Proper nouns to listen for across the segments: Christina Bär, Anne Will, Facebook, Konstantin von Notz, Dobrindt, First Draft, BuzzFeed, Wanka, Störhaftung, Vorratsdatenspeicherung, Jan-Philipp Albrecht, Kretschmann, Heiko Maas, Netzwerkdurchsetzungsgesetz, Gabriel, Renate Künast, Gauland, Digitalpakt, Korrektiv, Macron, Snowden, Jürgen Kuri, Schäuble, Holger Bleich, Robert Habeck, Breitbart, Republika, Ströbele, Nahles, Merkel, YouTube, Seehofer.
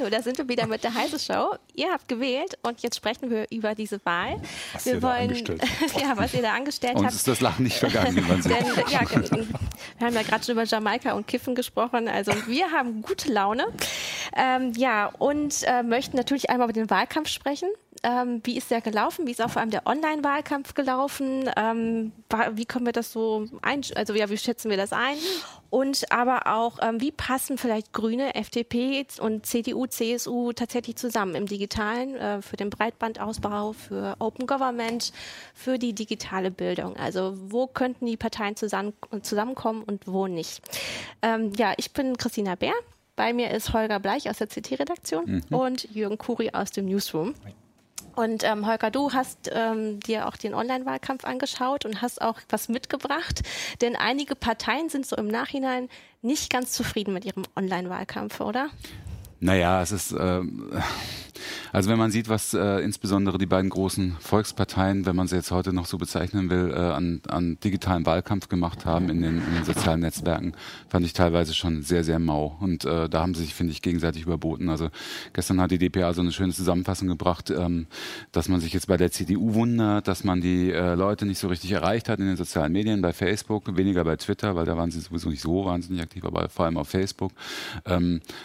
Hallo, da sind wir wieder mit der heißen Show. Ihr habt gewählt und jetzt sprechen wir über diese Wahl. Was wir ihr wollen, da angestellt habt. Ja, was ihr da angestellt habt. Uns ist das Lachen nicht vergangen, wie man sieht. Ja, wir haben ja gerade schon über Jamaika und Kiffen gesprochen. Also wir haben gute Laune. Möchten natürlich einmal über den Wahlkampf sprechen. Wie ist der gelaufen? Wie ist auch vor allem der Online-Wahlkampf gelaufen? Wie können wir das so ein? Also ja, wie schätzen wir das ein? Und aber auch, wie passen vielleicht Grüne, FDP und CDU, CSU tatsächlich zusammen im Digitalen, für den Breitbandausbau, für Open Government, für die digitale Bildung? Also wo könnten die Parteien zusammenkommen und wo nicht? Ich bin Christina Bär. Bei mir ist Holger Bleich aus der CT-Redaktion und Jürgen Kuri aus dem Newsroom. Und Holger, du hast dir auch den Online-Wahlkampf angeschaut und hast auch was mitgebracht. Denn einige Parteien sind so im Nachhinein nicht ganz zufrieden mit ihrem Online-Wahlkampf, oder? Naja, es ist... Also wenn man sieht, was insbesondere die beiden großen Volksparteien, wenn man sie jetzt heute noch so bezeichnen will, an digitalem Wahlkampf gemacht haben in den sozialen Netzwerken, fand ich teilweise schon sehr, sehr mau. Und da haben sie sich, finde ich, gegenseitig überboten. Also gestern hat die dpa so eine schöne Zusammenfassung gebracht, dass man sich jetzt bei der CDU wundert, dass man die Leute nicht so richtig erreicht hat in den sozialen Medien, bei Facebook, weniger bei Twitter, weil da waren sie sowieso nicht so wahnsinnig aktiv, aber vor allem auf Facebook.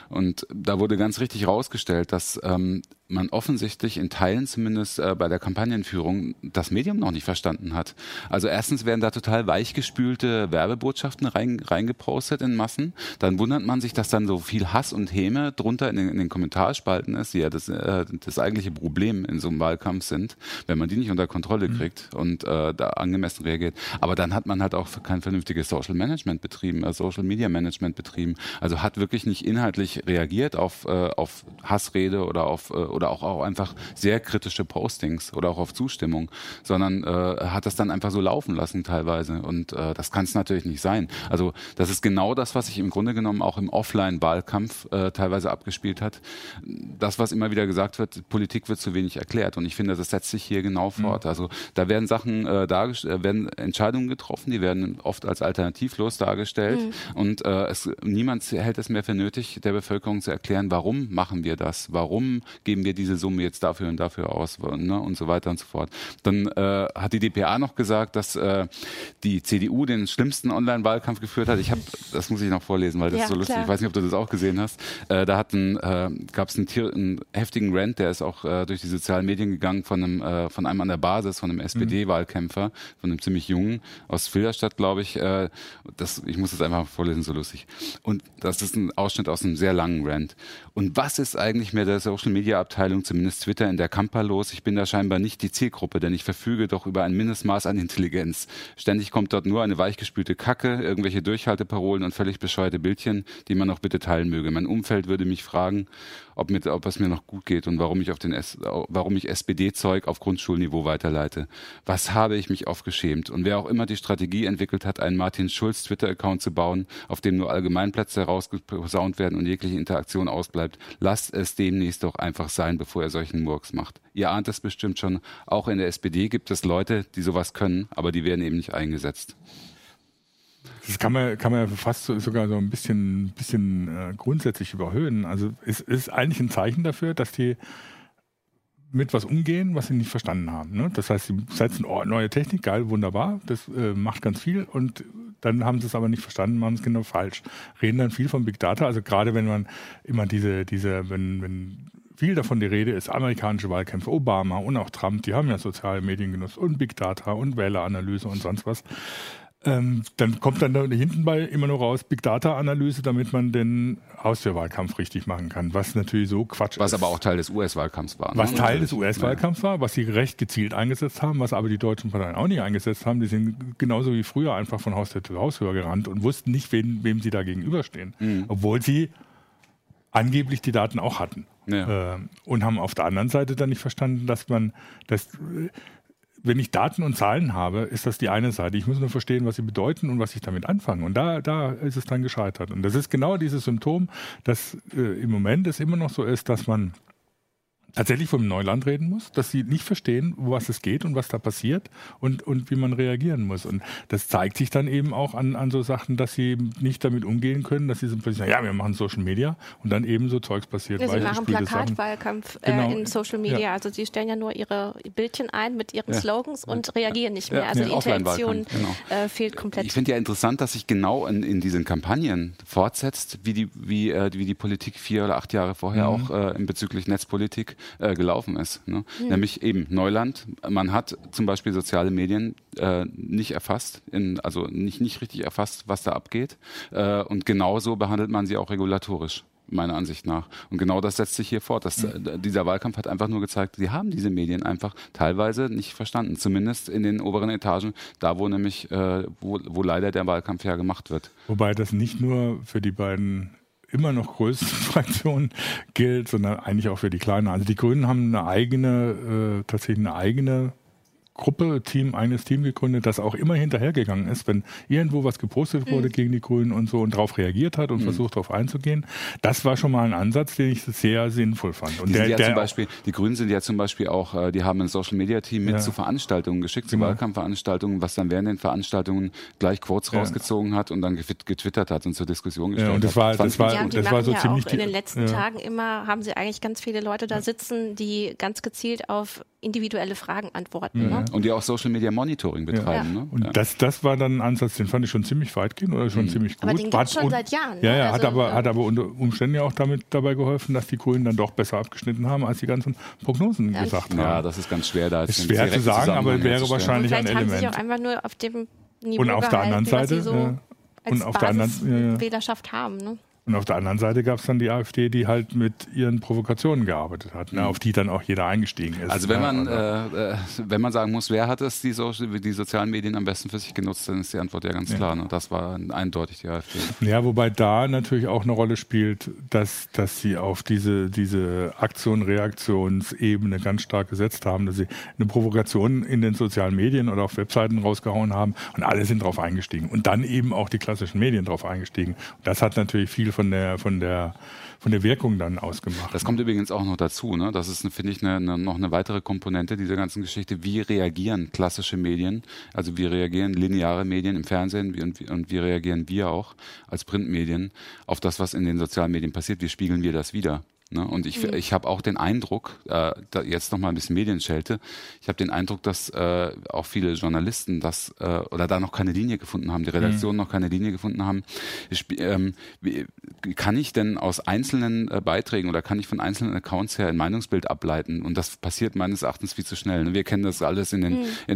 Und da wurde ganz richtig rausgestellt, dass man offensichtlich in Teilen zumindest bei der Kampagnenführung das Medium noch nicht verstanden hat. Also erstens werden da total weichgespülte Werbebotschaften reingepostet in Massen. Dann wundert man sich, dass dann so viel Hass und Häme drunter in den Kommentarspalten ist, die ja das eigentliche Problem in so einem Wahlkampf sind, wenn man die nicht unter Kontrolle kriegt und da angemessen reagiert. Aber dann hat man halt auch kein vernünftiges Social Media Management betrieben. Also hat wirklich nicht inhaltlich reagiert auf Hassrede oder auch einfach sehr kritische Postings oder auch auf Zustimmung, sondern hat das dann einfach so laufen lassen teilweise. Und das kann es natürlich nicht sein. Also das ist genau das, was sich im Grunde genommen auch im Offline-Wahlkampf teilweise abgespielt hat. Das, was immer wieder gesagt wird, Politik wird zu wenig erklärt. Und ich finde, das setzt sich hier genau fort. Also da werden Sachen dargestellt, werden Entscheidungen getroffen, die werden oft als alternativlos dargestellt. Und niemand hält es mehr für nötig, der Bevölkerung zu erklären, warum machen wir das? Warum geben wir diese Summe jetzt dafür und dafür aus, ne, und so weiter und so fort. Dann hat die dpa noch gesagt, dass die CDU den schlimmsten Online-Wahlkampf geführt hat. Das muss ich noch vorlesen, weil das ist so lustig. Klar. Ich weiß nicht, ob du das auch gesehen hast. Gab es einen heftigen Rant, der ist auch durch die sozialen Medien gegangen von einem an der Basis, von einem SPD-Wahlkämpfer, von einem ziemlich jungen aus Filderstadt, glaube ich. Ich muss das einfach vorlesen, so lustig. Und das ist ein Ausschnitt aus einem sehr langen Rant. Und was ist eigentlich mehr der Social Media Abteilung, zumindest Twitter, in der Kampa los? Ich bin da scheinbar nicht die Zielgruppe, denn ich verfüge doch über ein Mindestmaß an Intelligenz. Ständig kommt dort nur eine weichgespülte Kacke, irgendwelche Durchhalteparolen und völlig bescheuerte Bildchen, die man auch bitte teilen möge. Mein Umfeld würde mich fragen, ob es mir noch gut geht und warum ich SPD-Zeug auf Grundschulniveau weiterleite. Was habe ich mich oft geschämt? Und wer auch immer die Strategie entwickelt hat, einen Martin-Schulz-Twitter-Account zu bauen, auf dem nur Allgemeinplätze herausgesaunt werden und jegliche Interaktion ausbleibt, lasst es demnächst doch einfach sein, bevor er solchen Murks macht. Ihr ahnt es bestimmt schon, auch in der SPD gibt es Leute, die sowas können, aber die werden eben nicht eingesetzt. Das kann man fast sogar so ein bisschen grundsätzlich überhöhen. Also es ist eigentlich ein Zeichen dafür, dass die mit was umgehen, was sie nicht verstanden haben. Ne? Das heißt, sie setzen neue Technik, geil, wunderbar, das macht ganz viel und dann haben sie es aber nicht verstanden, machen es genau falsch. Reden dann viel von Big Data, also gerade wenn man immer wenn viel davon die Rede ist, amerikanische Wahlkämpfe, Obama und auch Trump, die haben ja soziale Medien genutzt und Big Data und Wähleranalyse und sonst was. Dann kommt dann da hinten bei immer nur raus Big Data Analyse, damit man den Haustürwahlkampf richtig machen kann, was natürlich so Quatsch ist. Was aber auch Teil des US-Wahlkampfs war. Was Teil des US-Wahlkampfs war, was sie recht gezielt eingesetzt haben, was aber die deutschen Parteien auch nicht eingesetzt haben. Die sind genauso wie früher einfach von Haustür zu Haustür gerannt und wussten nicht, wem sie da gegenüberstehen, obwohl sie angeblich die Daten auch hatten. Ja. Und haben auf der anderen Seite dann nicht verstanden, wenn ich Daten und Zahlen habe, ist das die eine Seite. Ich muss nur verstehen, was sie bedeuten und was ich damit anfange. Und da ist es dann gescheitert. Und das ist genau dieses Symptom, dass im Moment es immer noch so ist, dass man tatsächlich vom Neuland reden muss, dass sie nicht verstehen, um was es geht und was da passiert und wie man reagieren muss. Und das zeigt sich dann eben auch an so Sachen, dass sie nicht damit umgehen können, dass sie so plötzlich sagen, ja, wir machen Social Media und dann eben so Zeugs passiert. Ja, sie machen Plakatwahlkampf in Social Media. Ja. Also sie stellen ja nur ihre Bildchen ein mit ihren Slogans und reagieren nicht mehr. Also die Interaktion fehlt komplett. Ich finde ja interessant, dass sich genau in diesen Kampagnen fortsetzt, wie die Politik 4 oder 8 Jahre vorher auch bezüglich Netzpolitik gelaufen ist. Ne? Nämlich eben Neuland. Man hat zum Beispiel soziale Medien nicht erfasst, nicht richtig erfasst, was da abgeht. Und genauso behandelt man sie auch regulatorisch, meiner Ansicht nach. Und genau das setzt sich hier fort. Dieser Wahlkampf hat einfach nur gezeigt, sie haben diese Medien einfach teilweise nicht verstanden. Zumindest in den oberen Etagen, da wo nämlich, wo leider der Wahlkampf ja gemacht wird. Wobei das nicht nur für die beiden immer noch größten Fraktionen gilt, sondern eigentlich auch für die kleinen. Also die Grünen haben tatsächlich eine eigene Gruppe, eines Team gegründet, das auch immer hinterhergegangen ist, wenn irgendwo was gepostet wurde gegen die Grünen und so und darauf reagiert hat und versucht, darauf einzugehen. Das war schon mal ein Ansatz, den ich sehr sinnvoll fand. Und die Grünen sind ja zum Beispiel auch, die haben ein Social-Media-Team mit zu Veranstaltungen geschickt, zu Wahlkampfveranstaltungen, was dann während den Veranstaltungen gleich Quotes rausgezogen hat und dann getwittert hat und zur Diskussion gestellt hat. Und in den letzten Tagen immer, haben sie eigentlich ganz viele Leute da sitzen, die ganz gezielt auf individuelle Fragen antworten. Ja. Ne? Und die auch Social Media Monitoring betreiben. Ja. Ne? Und das war dann ein Ansatz, den fand ich schon ziemlich weitgehend oder schon ziemlich gut. Aber den gibt's schon seit Jahren. Ja, ja, also, hat aber unter Umständen ja auch dabei geholfen, dass die Grünen dann doch besser abgeschnitten haben, als die ganzen Prognosen gesagt haben. Ja, das ist ganz schwer. Da ist schwer zu sagen, aber wäre wahrscheinlich ein Element. Vielleicht haben sie auch einfach nur auf dem Niveau und auf gehalten, der anderen Seite, so als Basiswählerschaft haben, ne? Und auf der anderen Seite gab es dann die AfD, die halt mit ihren Provokationen gearbeitet hat, auf die dann auch jeder eingestiegen ist. Also wenn man sagen muss, wer hat es die sozialen Medien am besten für sich genutzt, dann ist die Antwort ja ganz klar. Ne? Das war eindeutig die AfD. Ja, wobei da natürlich auch eine Rolle spielt, dass sie auf diese Aktion-Reaktionsebene ganz stark gesetzt haben, dass sie eine Provokation in den sozialen Medien oder auf Webseiten rausgehauen haben und alle sind drauf eingestiegen. Und dann eben auch die klassischen Medien drauf eingestiegen. Das hat natürlich viel von der Wirkung dann ausgemacht. Das kommt übrigens auch noch dazu. Ne? Das ist, finde ich, noch eine weitere Komponente dieser ganzen Geschichte. Wie reagieren klassische Medien? Also wie reagieren lineare Medien im Fernsehen und wie reagieren wir auch als Printmedien auf das, was in den sozialen Medien passiert? Wie spiegeln wir das wider? Ne? Und ich habe auch den Eindruck, jetzt nochmal ein bisschen Medienschelte, ich habe den Eindruck, dass auch viele Journalisten da noch keine Linie gefunden haben, die Redaktion noch keine Linie gefunden haben. Kann ich denn aus einzelnen Beiträgen oder kann ich von einzelnen Accounts her ein Meinungsbild ableiten? Und das passiert meines Erachtens viel zu schnell. Ne? Wir kennen das alles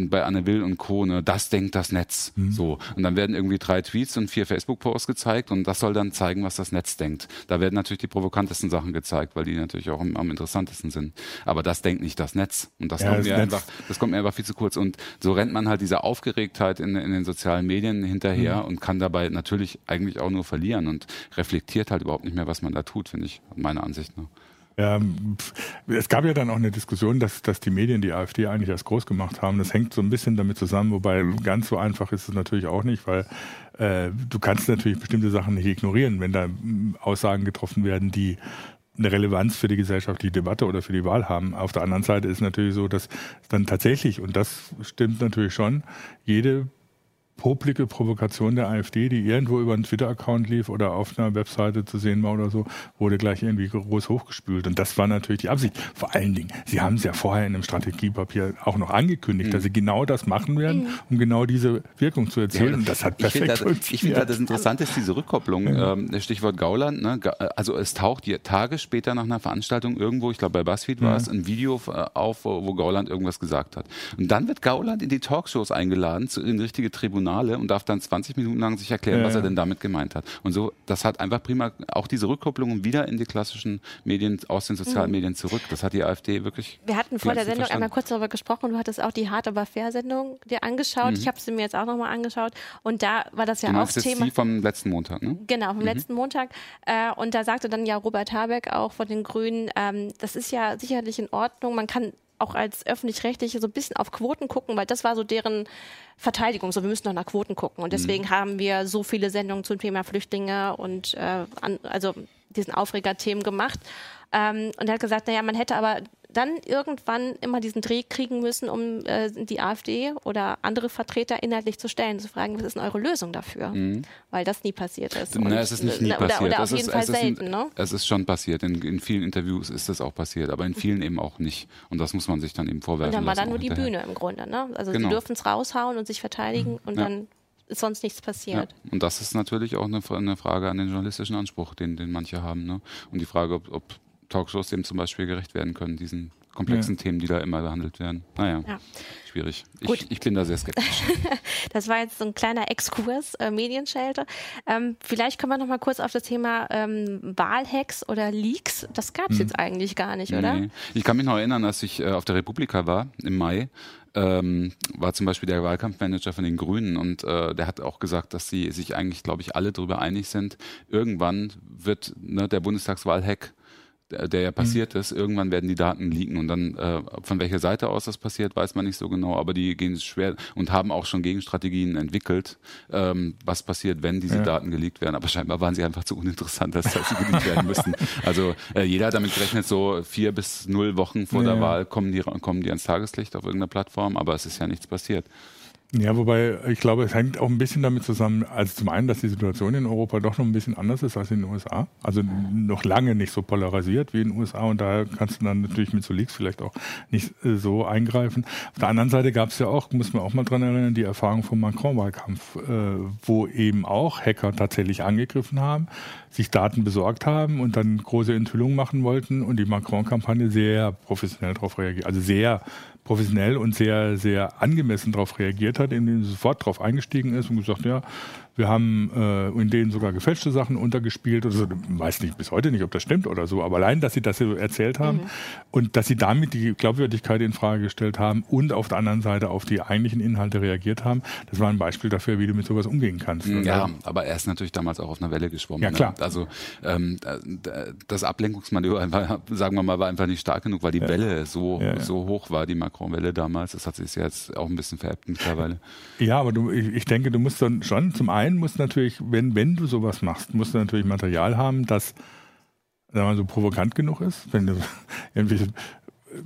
bei Anne Will und Co. Ne? Das denkt das Netz. So. Und dann werden irgendwie 3 Tweets und 4 Facebook-Posts gezeigt und das soll dann zeigen, was das Netz denkt. Da werden natürlich die provokantesten Sachen gezeigt, weil die natürlich auch am interessantesten sind. Aber das denkt nicht das Netz. Und das kommt mir einfach viel zu kurz. Und so rennt man halt dieser Aufgeregtheit in den sozialen Medien hinterher und kann dabei natürlich eigentlich auch nur verlieren und reflektiert halt überhaupt nicht mehr, was man da tut, finde ich, meiner Ansicht nach. Es gab ja dann auch eine Diskussion, dass die Medien die AfD eigentlich erst groß gemacht haben. Das hängt so ein bisschen damit zusammen, wobei ganz so einfach ist es natürlich auch nicht, weil du kannst natürlich bestimmte Sachen nicht ignorieren, wenn da Aussagen getroffen werden, die eine Relevanz für die gesellschaftliche Debatte oder für die Wahl haben. Auf der anderen Seite ist natürlich so, dass dann tatsächlich, und das stimmt natürlich schon, jede publike Provokation der AfD, die irgendwo über einen Twitter-Account lief oder auf einer Webseite zu sehen war oder so, wurde gleich irgendwie groß hochgespült. Und das war natürlich die Absicht. Vor allen Dingen, sie haben es ja vorher in einem Strategiepapier auch noch angekündigt, dass sie genau das machen werden, um genau diese Wirkung zu erzielen. Ja, und das hat perfekt funktioniert. Ich finde, das Interessante ist diese Rückkopplung. Stichwort Gauland. Ne? Also es taucht hier Tage später nach einer Veranstaltung irgendwo, ich glaube bei BuzzFeed war es, ein Video auf, wo Gauland irgendwas gesagt hat. Und dann wird Gauland in die Talkshows eingeladen, in richtige Tribunale, und darf dann 20 Minuten lang sich erklären, was er denn damit gemeint hat. Und so, das hat einfach prima auch diese Rückkopplung wieder in die klassischen Medien, aus den sozialen Medien zurück. Das hat die AfD wirklich. Wir hatten vor der Sendung einmal kurz darüber gesprochen. Du hattest auch die Hart aber Fair-Sendung dir angeschaut. Ich habe sie mir jetzt auch nochmal angeschaut. Und da war das ja auch Thema. Die vom letzten Montag, ne? Genau, vom letzten Montag. Und da sagte dann ja Robert Habeck auch von den Grünen, das ist ja sicherlich in Ordnung. Man kann auch als Öffentlich-Rechtliche so ein bisschen auf Quoten gucken, weil das war so deren Verteidigung. So, wir müssen doch nach Quoten gucken. Und deswegen haben wir so viele Sendungen zum Thema Flüchtlinge und also diesen Aufregerthemen gemacht. Und er hat gesagt, naja, man hätte aber dann irgendwann immer diesen Dreh kriegen müssen, um die AfD oder andere Vertreter inhaltlich zu stellen, zu fragen, was ist denn eure Lösung dafür? Mhm. Weil das nie passiert ist. Na, und es ist nicht nie passiert. Oder auf jeden Fall selten, ne? Es ist schon passiert. In vielen Interviews ist das auch passiert, aber in vielen eben auch nicht. Und das muss man sich dann eben vorwerfen. Und dann war dann nur die Bühne im Grunde, ne? Also genau. Sie dürfen es raushauen und sich verteidigen und dann ist sonst nichts passiert. Ja. Und das ist natürlich auch eine Frage an den journalistischen Anspruch, den manche haben, ne? Und die Frage, ob Talkshows dem zum Beispiel gerecht werden können, diesen komplexen Themen, die da immer behandelt werden. Naja, schwierig. Ich bin da sehr skeptisch. Das war jetzt so ein kleiner Exkurs, Medienschelte. Vielleicht können wir noch mal kurz auf das Thema Wahlhacks oder Leaks. Das gab es jetzt eigentlich gar nicht, oder? Nee. Ich kann mich noch erinnern, als ich auf der Republika war im Mai, war zum Beispiel der Wahlkampfmanager von den Grünen und der hat auch gesagt, dass sie sich eigentlich, glaube ich, alle darüber einig sind. Irgendwann wird der Bundestagswahlhack, der ja passiert ist, irgendwann werden die Daten leaken und dann von welcher Seite aus das passiert, weiß man nicht so genau, aber die gehen schwer und haben auch schon Gegenstrategien entwickelt, was passiert, wenn diese Daten geleakt werden, aber scheinbar waren sie einfach zu uninteressant, dass sie geleakt werden müssen. Also jeder hat damit gerechnet, so 4 bis 0 Wochen vor der Wahl kommen die ans Tageslicht auf irgendeiner Plattform, aber es ist ja nichts passiert. Ja, wobei ich glaube, es hängt auch ein bisschen damit zusammen, also zum einen, dass die Situation in Europa doch noch ein bisschen anders ist als in den USA, also noch lange nicht so polarisiert wie in den USA und daher kannst du dann natürlich mit so Leaks vielleicht auch nicht so eingreifen. Auf der anderen Seite gab es ja auch, muss man auch mal dran erinnern, die Erfahrung vom Macron-Wahlkampf, wo eben auch Hacker tatsächlich angegriffen haben, sich Daten besorgt haben und dann große Enthüllungen machen wollten und die Macron-Kampagne sehr professionell darauf reagiert, also sehr professionell und sehr, sehr angemessen darauf reagiert hat, indem sie sofort darauf eingestiegen ist und gesagt, ja, wir haben in denen sogar gefälschte Sachen untergespielt oder so. Ich weiß nicht, bis heute nicht, ob das stimmt oder so, aber allein, dass sie das so erzählt haben und dass sie damit die Glaubwürdigkeit in Frage gestellt haben und auf der anderen Seite auf die eigentlichen Inhalte reagiert haben, das war ein Beispiel dafür, wie du mit sowas umgehen kannst. Oder? Ja, aber er ist natürlich damals auch auf einer Welle geschwommen. Ja, klar. Ne? Also das Ablenkungsmanöver, sagen wir mal, war einfach nicht stark genug, weil die Welle so hoch war, die Macron-Welle damals. Das hat sich jetzt auch ein bisschen vererbt mittlerweile. Ja, aber ich denke, du musst dann schon zum einen musst natürlich, wenn du sowas machst, musst du natürlich Material haben, das, sagen wir mal, so provokant genug ist. Wenn du irgendwie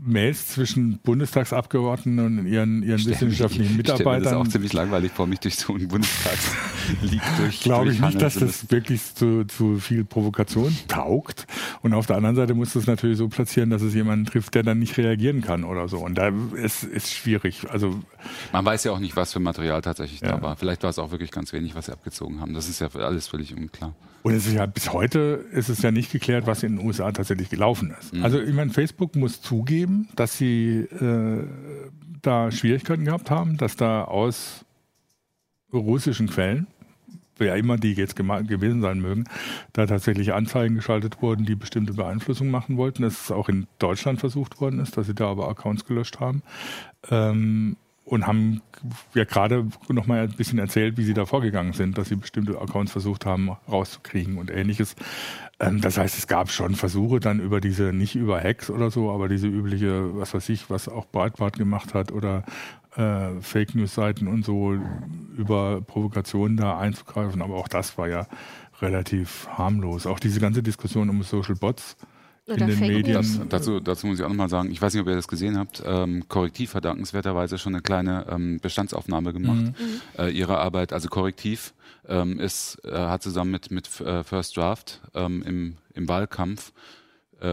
Mails zwischen Bundestagsabgeordneten und ihren wissenschaftlichen Mitarbeitern. Ich stelle mir das auch ziemlich langweilig vor, mich durch so einen Bundestagsleak durch. Glaube ich nicht, dass das wirklich zu viel Provokation taugt. Und auf der anderen Seite musst du es natürlich so platzieren, dass es jemanden trifft, der dann nicht reagieren kann oder so. Und da ist schwierig. Also man weiß ja auch nicht, was für Material tatsächlich da war. Vielleicht war es auch wirklich ganz wenig, was sie abgezogen haben. Das ist ja alles völlig unklar. Und es ist ja bis heute ist es ja nicht geklärt, was in den USA tatsächlich gelaufen ist. Mhm. Also ich meine, Facebook muss zugeben, dass sie da Schwierigkeiten gehabt haben, dass da aus russischen Quellen, wer immer die jetzt gewesen sein mögen, da tatsächlich Anzeigen geschaltet wurden, die bestimmte Beeinflussung machen wollten, dass es auch in Deutschland versucht worden ist, dass sie da aber Accounts gelöscht haben. Und haben ja gerade noch mal ein bisschen erzählt, wie sie da vorgegangen sind, dass sie bestimmte Accounts versucht haben rauszukriegen und Ähnliches. Das heißt, es gab schon Versuche dann über diese, nicht über Hacks oder so, aber diese übliche, was weiß ich, was auch Breitbart gemacht hat oder Fake-News-Seiten und so, über Provokationen da einzugreifen. Aber auch das war ja relativ harmlos. Auch diese ganze Diskussion um Social Bots, oder in den Medien. Dazu muss ich auch nochmal sagen, ich weiß nicht, ob ihr das gesehen habt, Korrektiv hat dankenswerterweise schon eine kleine Bestandsaufnahme gemacht, ihrer Arbeit. Also Korrektiv hat zusammen mit First Draft im Wahlkampf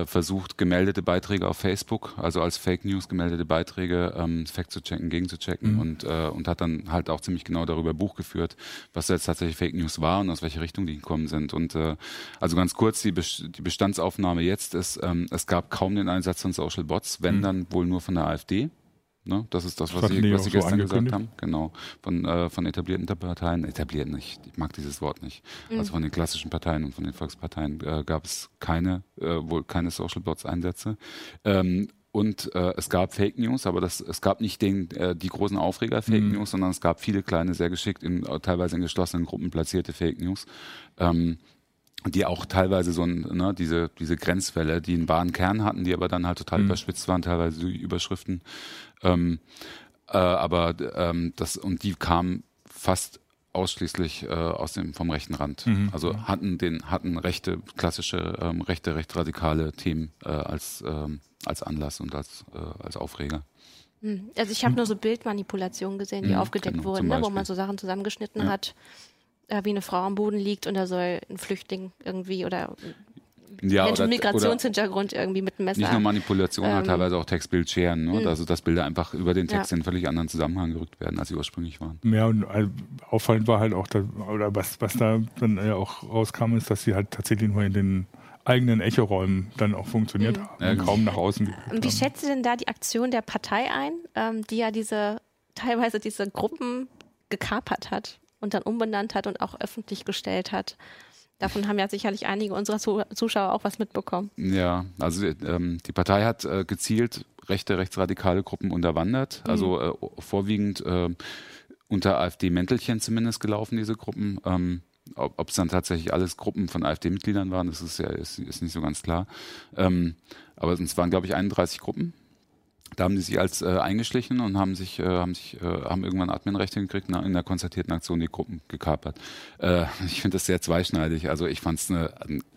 versucht, gemeldete Beiträge auf Facebook, also als Fake News gemeldete Beiträge fact zu checken, gegenzuchecken und hat dann halt auch ziemlich genau darüber Buch geführt, was jetzt tatsächlich Fake News war und aus welcher Richtung die gekommen sind. Und also ganz kurz, die Bestandsaufnahme jetzt ist, es gab kaum den Einsatz von Social Bots, wenn dann wohl nur von der AfD. Ne? Das ist das, was Sie gestern gesagt haben. Genau. Von etablierten Parteien, ich mag dieses Wort nicht. Also von den klassischen Parteien und von den Volksparteien gab es wohl keine Social Bots Einsätze. Und es gab Fake News, aber es gab nicht die großen Aufreger Fake News, sondern es gab viele kleine, sehr geschickt, teilweise in geschlossenen Gruppen platzierte Fake News. Die auch teilweise diese Grenzwelle, die einen wahren Kern hatten, die aber dann halt total überspitzt waren, teilweise Überschriften. Die kamen fast ausschließlich vom rechten Rand. Also hatten rechte, klassische, rechte, rechtsradikale Themen als als Anlass und als Aufreger. Also ich habe nur so Bildmanipulationen gesehen, die aufgedeckt wurden, ne, wo man so Sachen zusammengeschnitten hat, wie eine Frau am Boden liegt und da soll ein Flüchtling irgendwie oder Menschen mit Migrationshintergrund irgendwie mit einem Messer. Nicht nur Manipulation, teilweise auch Text-Bild-Scheren. Ne? Also dass Bilder einfach über den Text in völlig anderen Zusammenhang gerückt werden, als sie ursprünglich waren. Ja, und auffallend war halt auch, oder was da dann ja auch rauskam, ist, dass sie halt tatsächlich nur in den eigenen Echoräumen dann auch funktioniert haben. Ja, kaum nach außen. Wie schätzt du denn da die Aktion der Partei ein, die ja teilweise diese Gruppen gekapert hat und dann umbenannt hat und auch öffentlich gestellt hat? Davon haben ja sicherlich einige unserer Zuschauer auch was mitbekommen. Ja, also die Partei hat gezielt rechte, rechtsradikale Gruppen unterwandert. Also vorwiegend unter AfD-Mäntelchen zumindest gelaufen, diese Gruppen. Ob es dann tatsächlich alles Gruppen von AfD-Mitgliedern waren, das ist nicht so ganz klar. Aber es waren, glaube ich, 31 Gruppen. Da haben die sich als eingeschlichen und haben irgendwann Adminrechte gekriegt und in der konzertierten Aktion die Gruppen gekapert. Ich finde das sehr zweischneidig. Also ich fand es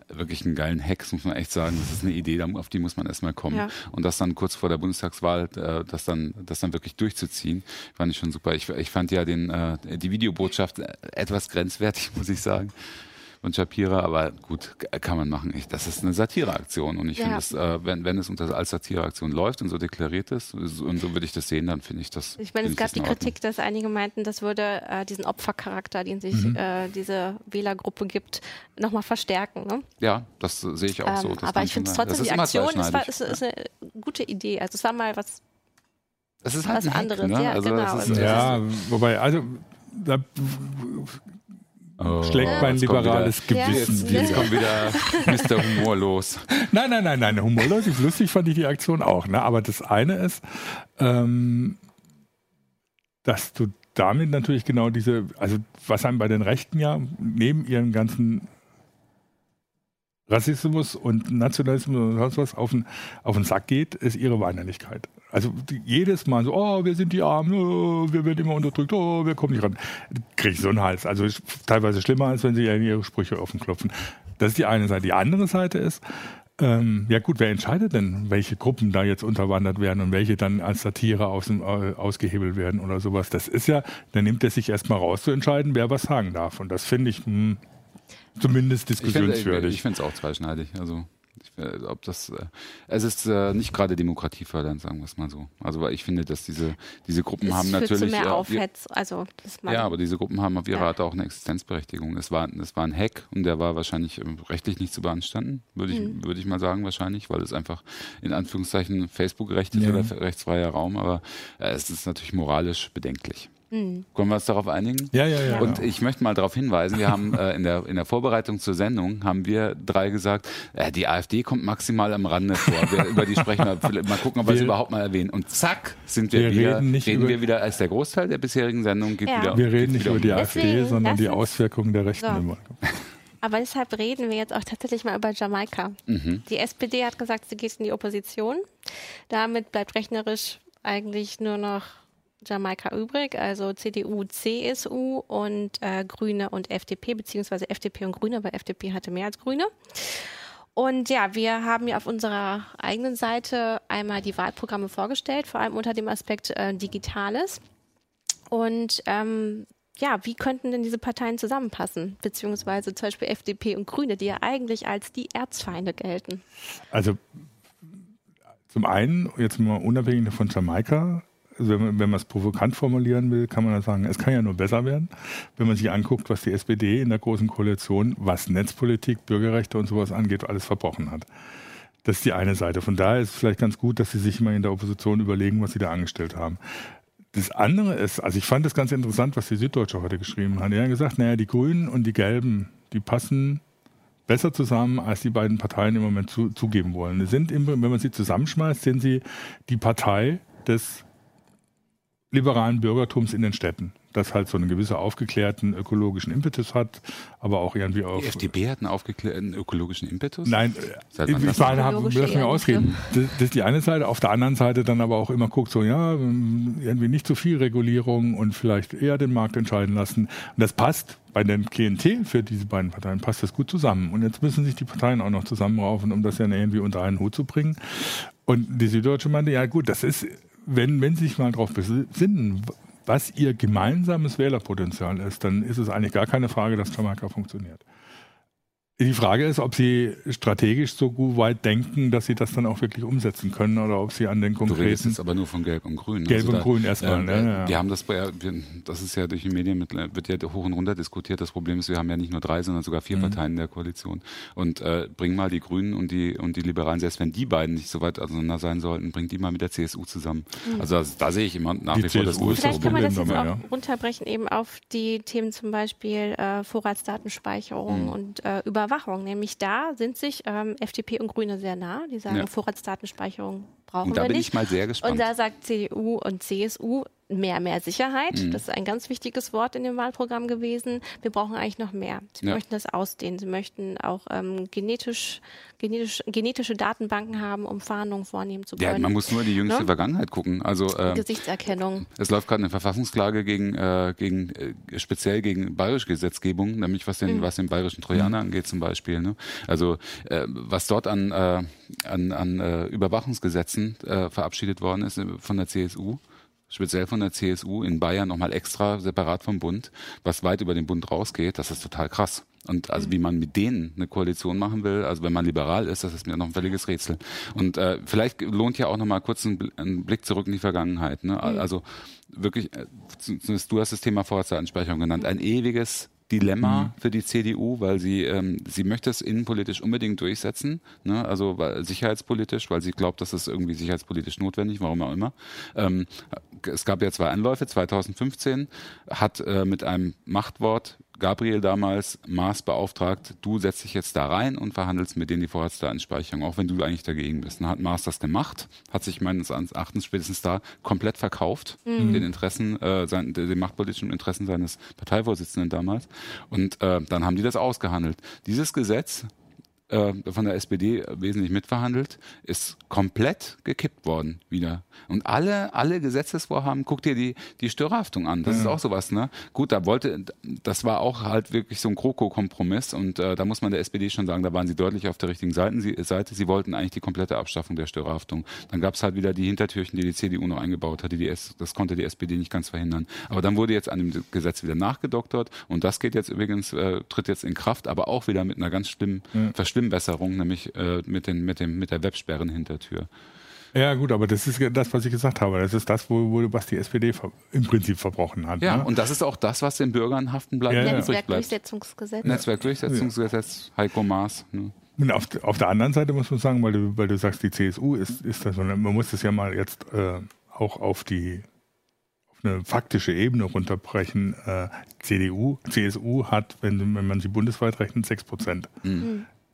wirklich einen geilen Hack, muss man echt sagen. Das ist eine Idee, auf die muss man erstmal kommen. Ja. Und das dann kurz vor der Bundestagswahl, das dann wirklich durchzuziehen, fand ich schon super. Ich fand ja die Videobotschaft etwas grenzwertig, muss ich sagen. Und Shapira, aber gut, kann man machen. Das ist eine Satireaktion und ich finde, wenn es als Satireaktion läuft und so deklariert ist und so würde ich das sehen, dann finde ich das. Ich meine, es gab die Kritik, dass einige meinten, das würde diesen Opfercharakter, den sich diese Wählergruppe gibt, nochmal verstärken. Ne? Ja, das sehe ich auch so. Das aber ich finde es trotzdem, die Aktion ist eine gute Idee. Also es war mal was anderes. Es ist halt was anderes. Ne? Ja, also genau. Schlägt mein liberales Gewissen. Jetzt kommt wieder Mr. Humor los. Nein. Humorlos ist lustig, fand ich die Aktion auch. Ne? Aber das eine ist, dass du damit natürlich genau was einem bei den Rechten ja neben ihren ganzen Rassismus und Nationalismus und sonst was auf den Sack geht, ist ihre Weinerlichkeit. Also jedes Mal so, wir sind die Armen, wir werden immer unterdrückt, wir kommen nicht ran. Kriege ich so einen Hals. Also teilweise schlimmer, als wenn sie ihre Sprüche offen klopfen. Das ist die eine Seite. Die andere Seite ist, wer entscheidet denn, welche Gruppen da jetzt unterwandert werden und welche dann als Satire ausgehebelt werden oder sowas. Das ist ja, dann nimmt er sich erstmal raus zu entscheiden, wer was sagen darf. Und das finde ich zumindest diskussionswürdig. Ich finde es auch zweischneidig, also... es ist nicht gerade demokratiefördernd, sagen wir es mal so. Also weil ich finde, dass diese Gruppen haben natürlich... Mehr Aufhetz, aber diese Gruppen haben auf ihre Art auch eine Existenzberechtigung. Es war ein Hack und der war wahrscheinlich rechtlich nicht zu beanstanden, würde ich mal sagen wahrscheinlich, weil es einfach in Anführungszeichen Facebook-recht ist oder rechtsfreier Raum, aber es ist natürlich moralisch bedenklich. Können wir uns darauf einigen? Ja. Und ich möchte mal darauf hinweisen, wir haben in der Vorbereitung zur Sendung, haben wir drei gesagt, die AfD kommt maximal am Rande vor. Über die sprechen wir, mal gucken, ob wir es überhaupt mal erwähnen. Und zack, sind wir wieder als der Großteil der bisherigen Sendung. Wir reden nicht über die AfD, sondern die Auswirkungen der Rechten im Wahlkampf. Aber deshalb reden wir jetzt auch tatsächlich mal über Jamaika. Die SPD hat gesagt, sie geht in die Opposition. Damit bleibt rechnerisch eigentlich nur noch Jamaika übrig, also CDU, CSU und Grüne und FDP, beziehungsweise FDP und Grüne, weil FDP hatte mehr als Grüne. Und ja, wir haben ja auf unserer eigenen Seite einmal die Wahlprogramme vorgestellt, vor allem unter dem Aspekt Digitales. Und wie könnten denn diese Parteien zusammenpassen, beziehungsweise zum Beispiel FDP und Grüne, die ja eigentlich als die Erzfeinde gelten? Also zum einen, jetzt mal unabhängig von Jamaika, also wenn man es provokant formulieren will, kann man dann sagen, es kann ja nur besser werden, wenn man sich anguckt, was die SPD in der Großen Koalition, was Netzpolitik, Bürgerrechte und sowas angeht, alles verbrochen hat. Das ist die eine Seite. Von daher ist es vielleicht ganz gut, dass sie sich mal in der Opposition überlegen, was sie da angestellt haben. Das andere ist, also ich fand das ganz interessant, was die Süddeutsche heute geschrieben hat. Die haben gesagt, die Grünen und die Gelben, die passen besser zusammen, als die beiden Parteien im Moment zugeben wollen. Die sind, wenn man sie zusammenschmeißt, sind sie die Partei des liberalen Bürgertums in den Städten, das halt so einen gewissen aufgeklärten ökologischen Impetus hat, aber auch irgendwie auf... Die FDP hat einen aufgeklärten ökologischen Impetus? Nein, lass mich ausreden. Das ist die eine Seite, auf der anderen Seite dann aber auch immer guckt so, irgendwie nicht zu viel Regulierung und vielleicht eher den Markt entscheiden lassen. Und das passt bei den Klientel für diese beiden Parteien, passt das gut zusammen. Und jetzt müssen sich die Parteien auch noch zusammenraufen, um das irgendwie unter einen Hut zu bringen. Und die Süddeutsche meinte, ja gut, das ist, wenn Sie sich mal darauf besinnen, was Ihr gemeinsames Wählerpotenzial ist, dann ist es eigentlich gar keine Frage, dass Jamaika funktioniert. Die Frage ist, ob Sie strategisch so gut weit denken, dass Sie das dann auch wirklich umsetzen können oder ob Sie an den konkreten... Du redest jetzt aber nur von Gelb und Grün. Gelb und Grün erstmal. Wir haben das, das ist ja durch die Medien, wird ja hoch und runter diskutiert. Das Problem ist, wir haben ja nicht nur 3, sondern sogar 4 Parteien in der Koalition. Und bring mal die Grünen und die Liberalen, selbst wenn die beiden nicht so weit auseinander sein sollten, bringt die mal mit der CSU zusammen. Also da sehe ich immer nach wie vor das größte Problem. Vielleicht kann man das jetzt auch runterbrechen eben auf die Themen zum Beispiel Vorratsdatenspeicherung und Überwachung, nämlich da sind sich FDP und Grüne sehr nah. Die sagen, Vorratsdatenspeicherung brauchen wir nicht. Und da bin ich mal sehr gespannt. Und da sagt CDU und CSU mehr Sicherheit. Das ist ein ganz wichtiges Wort in dem Wahlprogramm gewesen. Wir brauchen eigentlich noch mehr. Sie möchten das ausdehnen. Sie möchten auch genetische Datenbanken haben, um Fahndungen vornehmen zu können. Ja, man muss nur in die jüngste Vergangenheit gucken. Also Gesichtserkennung. Es läuft gerade eine Verfassungsklage speziell gegen bayerische Gesetzgebung, nämlich was den bayerischen Trojaner angeht zum Beispiel. Ne? Also was dort an Überwachungsgesetzen verabschiedet worden ist von der CSU, speziell von der CSU in Bayern nochmal extra separat vom Bund, was weit über den Bund rausgeht, das ist total krass. Und also wie man mit denen eine Koalition machen will, also wenn man liberal ist, das ist mir noch ein völliges Rätsel. Und vielleicht lohnt ja auch nochmal kurz einen Blick zurück in die Vergangenheit. Ne? Also wirklich, du hast das Thema Vorratsdatenspeicherung genannt, ein ewiges Dilemma für die CDU, weil sie möchte es innenpolitisch unbedingt durchsetzen, ne? Also sicherheitspolitisch, weil sie glaubt, dass es irgendwie sicherheitspolitisch notwendig, warum auch immer. Es gab ja 2 Anläufe, 2015 hat mit einem Machtwort Gabriel damals Maas beauftragt, du setzt dich jetzt da rein und verhandelst mit denen die Vorratsdatenspeicherung, auch wenn du eigentlich dagegen bist. Dann hat Maas das gemacht, hat sich meines Erachtens spätestens da komplett verkauft, den Interessen, den machtpolitischen Interessen seines Parteivorsitzenden damals. Und dann haben die das ausgehandelt. Dieses Gesetz von der SPD wesentlich mitverhandelt, ist komplett gekippt worden wieder. Und alle Gesetzesvorhaben, guck dir die Störhaftung an, das ist auch sowas, ne? Gut, das war auch halt wirklich so ein GroKo-Kompromiss und da muss man der SPD schon sagen, da waren sie deutlich auf der richtigen Seite. Sie wollten eigentlich die komplette Abschaffung der Störhaftung. Dann gab es halt wieder die Hintertürchen, die CDU noch eingebaut hatte, das konnte die SPD nicht ganz verhindern. Aber dann wurde jetzt an dem Gesetz wieder nachgedoktert und das geht jetzt übrigens, tritt jetzt in Kraft, aber auch wieder mit einer ganz schlimmen Schlimmbesserung, nämlich mit der Websperren-Hintertür. Ja gut, aber das ist das, was ich gesagt habe. Das ist das, was die SPD im Prinzip verbrochen hat. Ja, ne? Und das ist auch das, was den Bürgern haften bleibt. Ja, Netzwerkdurchsetzungsgesetz. Netzwerkdurchsetzungsgesetz, Heiko Maas. Ne? Und auf der anderen Seite muss man sagen, weil du sagst, die CSU ist das, man muss das ja mal jetzt auch auf eine faktische Ebene runterbrechen. CSU hat, wenn man sie bundesweit rechnet, 6%.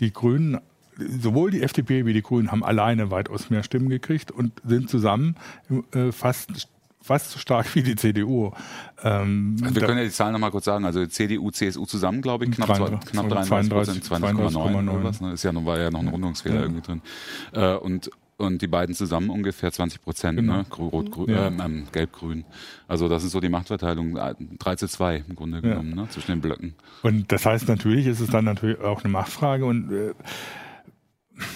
Die Grünen, sowohl die FDP wie die Grünen, haben alleine weitaus mehr Stimmen gekriegt und sind zusammen fast so stark wie die CDU. Wir können ja die Zahlen nochmal kurz sagen. Also CDU, CSU zusammen, glaube ich, knapp 33%, 32,9 oder was. Ne? War ja noch ein Rundungsfehler irgendwie drin. Und die beiden zusammen ungefähr 20%, genau. Ne? Gelb-Grün. Also das ist so die Machtverteilung, 3:2 im Grunde genommen, ne? Zwischen den Blöcken. Und das heißt natürlich, ist es dann natürlich auch eine Machtfrage und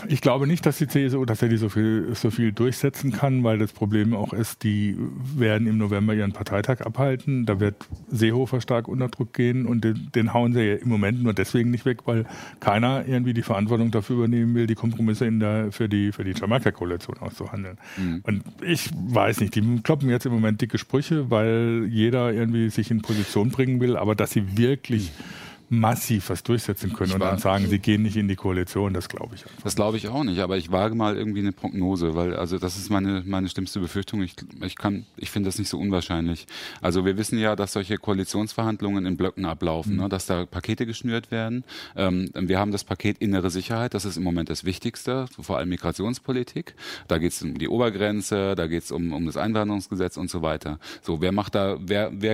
ich glaube nicht, dass die CSU tatsächlich so viel durchsetzen kann, weil das Problem auch ist, die werden im November ihren Parteitag abhalten. Da wird Seehofer stark unter Druck gehen und den hauen sie ja im Moment nur deswegen nicht weg, weil keiner irgendwie die Verantwortung dafür übernehmen will, die Kompromisse für die Jamaika-Koalition auszuhandeln. Und ich weiß nicht, die kloppen jetzt im Moment dicke Sprüche, weil jeder irgendwie sich in Position bringen will, aber dass sie wirklich massiv was durchsetzen können und dann sagen, sie gehen nicht in die Koalition, das glaube ich einfach. Das glaube ich auch nicht, aber ich wage mal irgendwie eine Prognose, weil also das ist meine schlimmste Befürchtung. Ich finde das nicht so unwahrscheinlich. Also wir wissen ja, dass solche Koalitionsverhandlungen in Blöcken ablaufen, ne? Dass da Pakete geschnürt werden. Wir haben das Paket Innere Sicherheit, das ist im Moment das Wichtigste, vor allem Migrationspolitik. Da geht es um die Obergrenze, da geht es um das Einwanderungsgesetz und so weiter. So, wer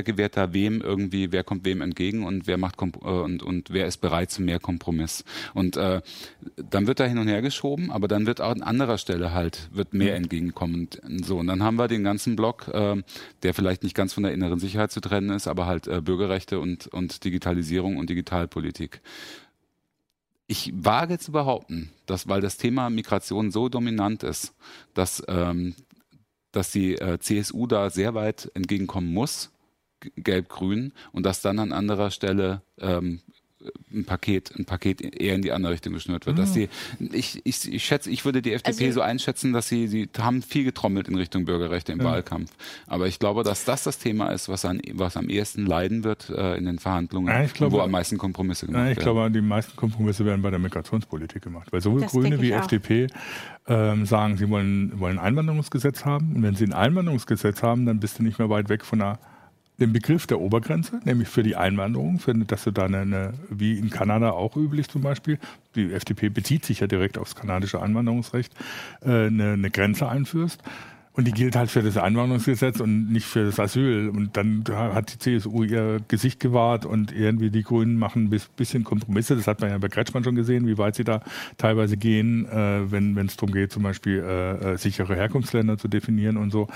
gewährt da wem irgendwie, wer kommt wem entgegen und wer macht und wer ist bereit zu mehr Kompromiss? Und dann wird da hin und her geschoben, aber dann wird auch an anderer Stelle wird mehr entgegenkommen. Und dann haben wir den ganzen Block, der vielleicht nicht ganz von der inneren Sicherheit zu trennen ist, aber halt Bürgerrechte und Digitalisierung und Digitalpolitik. Ich wage zu behaupten, dass, weil das Thema Migration so dominant ist, dass die CSU da sehr weit entgegenkommen muss, Gelb-Grün, und dass dann an anderer Stelle ein Paket eher in die andere Richtung geschnürt wird. Dass ich schätze, ich würde die FDP so einschätzen, dass sie haben viel getrommelt in Richtung Bürgerrechte im Wahlkampf. Aber ich glaube, dass das Thema ist, was am ehesten leiden wird in den Verhandlungen, wo am meisten Kompromisse gemacht werden. Ich glaube, die meisten Kompromisse werden bei der Migrationspolitik gemacht. Weil sowohl Grüne wie FDP sagen, sie wollen ein Einwanderungsgesetz haben. Und wenn sie ein Einwanderungsgesetz haben, dann bist du nicht mehr weit weg von einer den Begriff der Obergrenze, nämlich für die Einwanderung, dass du da eine, wie in Kanada auch üblich zum Beispiel, die FDP bezieht sich ja direkt aufs kanadische Einwanderungsrecht, eine Grenze einführst. Und die gilt halt für das Einwanderungsgesetz und nicht für das Asyl. Und dann hat die CSU ihr Gesicht gewahrt und irgendwie die Grünen machen ein bisschen Kompromisse. Das hat man ja bei Kretschmann schon gesehen, wie weit sie da teilweise gehen, wenn es darum geht, zum Beispiel sichere Herkunftsländer zu definieren und so.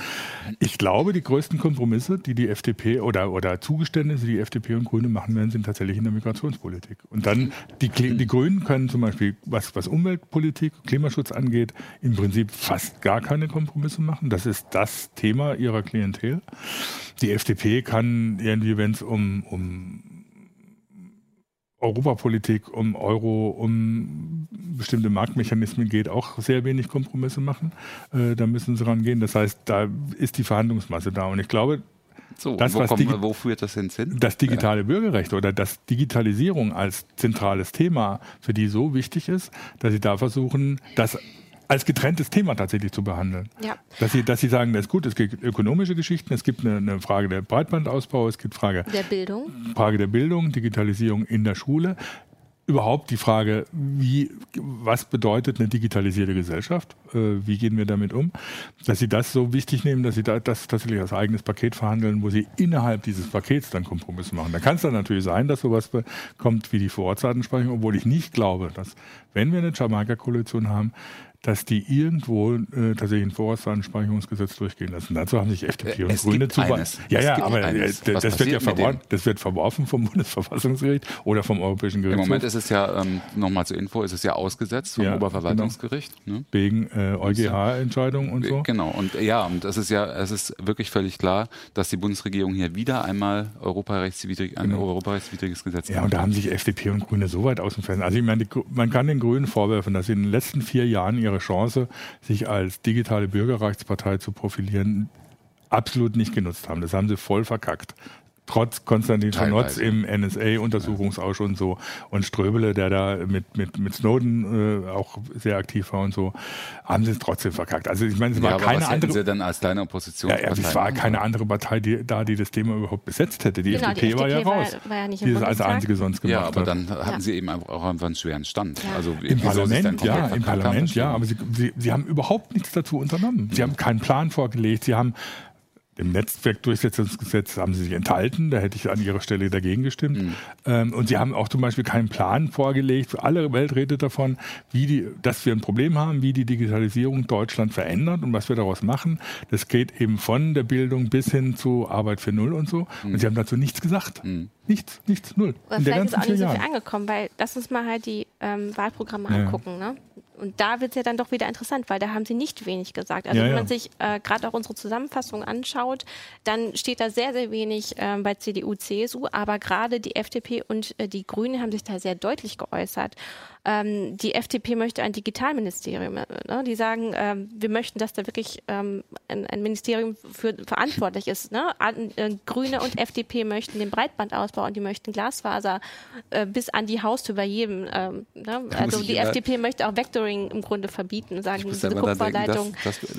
Ich glaube, die größten Kompromisse, die die FDP oder Zugeständnisse, die FDP und Grüne machen werden, sind tatsächlich in der Migrationspolitik. Und dann, die Grünen können zum Beispiel, was Umweltpolitik, Klimaschutz angeht, im Prinzip fast gar keine Kompromisse machen. Das ist das Thema ihrer Klientel. Die FDP kann irgendwie, wenn es um Europapolitik, um Euro, um bestimmte Marktmechanismen geht, auch sehr wenig Kompromisse machen. Da müssen sie rangehen. Das heißt, da ist die Verhandlungsmasse da. Und ich glaube, wo führt das hin? Das digitale Bürgerrecht oder dass Digitalisierung als zentrales Thema für die so wichtig ist, dass sie da versuchen, das als getrenntes Thema tatsächlich zu behandeln. Ja. Dass sie sagen, das ist gut, es gibt ökonomische Geschichten, es gibt eine Frage der Breitbandausbau, es gibt Frage der Bildung, Digitalisierung in der Schule. Überhaupt die Frage, was bedeutet eine digitalisierte Gesellschaft? Wie gehen wir damit um? Dass sie das so wichtig nehmen, dass sie das tatsächlich als eigenes Paket verhandeln, wo sie innerhalb dieses Pakets dann Kompromisse machen. Da kann es dann natürlich sein, dass sowas kommt wie die Vorratsdatenspeicherung, obwohl ich nicht glaube, dass, wenn wir eine Jamaika-Koalition haben, dass die irgendwo tatsächlich ein Vorratsdatenspeicherungsgesetz durchgehen lassen. Dazu haben sich FDP und Grüne zu weit. Das wird verworfen vom Bundesverfassungsgericht oder vom Europäischen Gerichtshof. Im Moment ist es ja, nochmal zur Info, ist es ja ausgesetzt vom Oberverwaltungsgericht. Genau. Ne? Wegen EuGH-Entscheidungen und so. Genau, und es ist wirklich völlig klar, dass die Bundesregierung hier wieder einmal europarechtswidriges Gesetz macht. Ja, und da haben sich FDP und Grüne so weit aus dem Fenster. Also ich meine, man kann den Grünen vorwerfen, dass sie in den letzten 4 Jahren ihre Chance, sich als digitale Bürgerrechtspartei zu profilieren, absolut nicht genutzt haben. Das haben sie voll verkackt. Trotz Konstantin von Notz im NSA-Untersuchungsausschuss und so und Ströbele, der da mit Snowden auch sehr aktiv war und so, haben sie es trotzdem verkackt. Also ich meine, es war keine andere. Sie dann als kleine Oppositionspartei. Es war keine andere Partei die das Thema überhaupt besetzt hätte. Die FDP war ja raus. War ja nicht im Bundestag. Die das als einzige sonst gemacht hat. Ja, aber dann hatten sie eben auch einfach einen schweren Stand. Ja. Also Im Parlament, aber sie haben überhaupt nichts dazu unternommen. Sie haben keinen Plan vorgelegt. Sie haben im Netzwerkdurchsetzungsgesetz haben sie sich enthalten, da hätte ich an ihrer Stelle dagegen gestimmt. Und sie haben auch zum Beispiel keinen Plan vorgelegt. Alle Welt redet davon, dass wir ein Problem haben, wie die Digitalisierung Deutschland verändert und was wir daraus machen. Das geht eben von der Bildung bis hin zu Arbeit für Null und so. Und sie haben dazu nichts gesagt. Nichts, null. Oder in vielleicht ist auch nicht so viel angekommen, weil lass uns mal halt die Wahlprogramme angucken, ne? Und da wird es ja dann doch wieder interessant, weil da haben sie nicht wenig gesagt. Also wenn man sich gerade auch unsere Zusammenfassung anschaut, dann steht da sehr, sehr wenig bei CDU, CSU. Aber gerade die FDP und die Grünen haben sich da sehr deutlich geäußert. Die FDP möchte ein Digitalministerium. Ne? Die sagen, wir möchten, dass da wirklich ein Ministerium für verantwortlich ist. Ne? Grüne und FDP möchten den Breitbandausbau und die möchten Glasfaser bis an die Haustür bei jedem. Ne? Also die FDP möchte auch Vectoring im Grunde verbieten und sagen, diese Kupferleitung.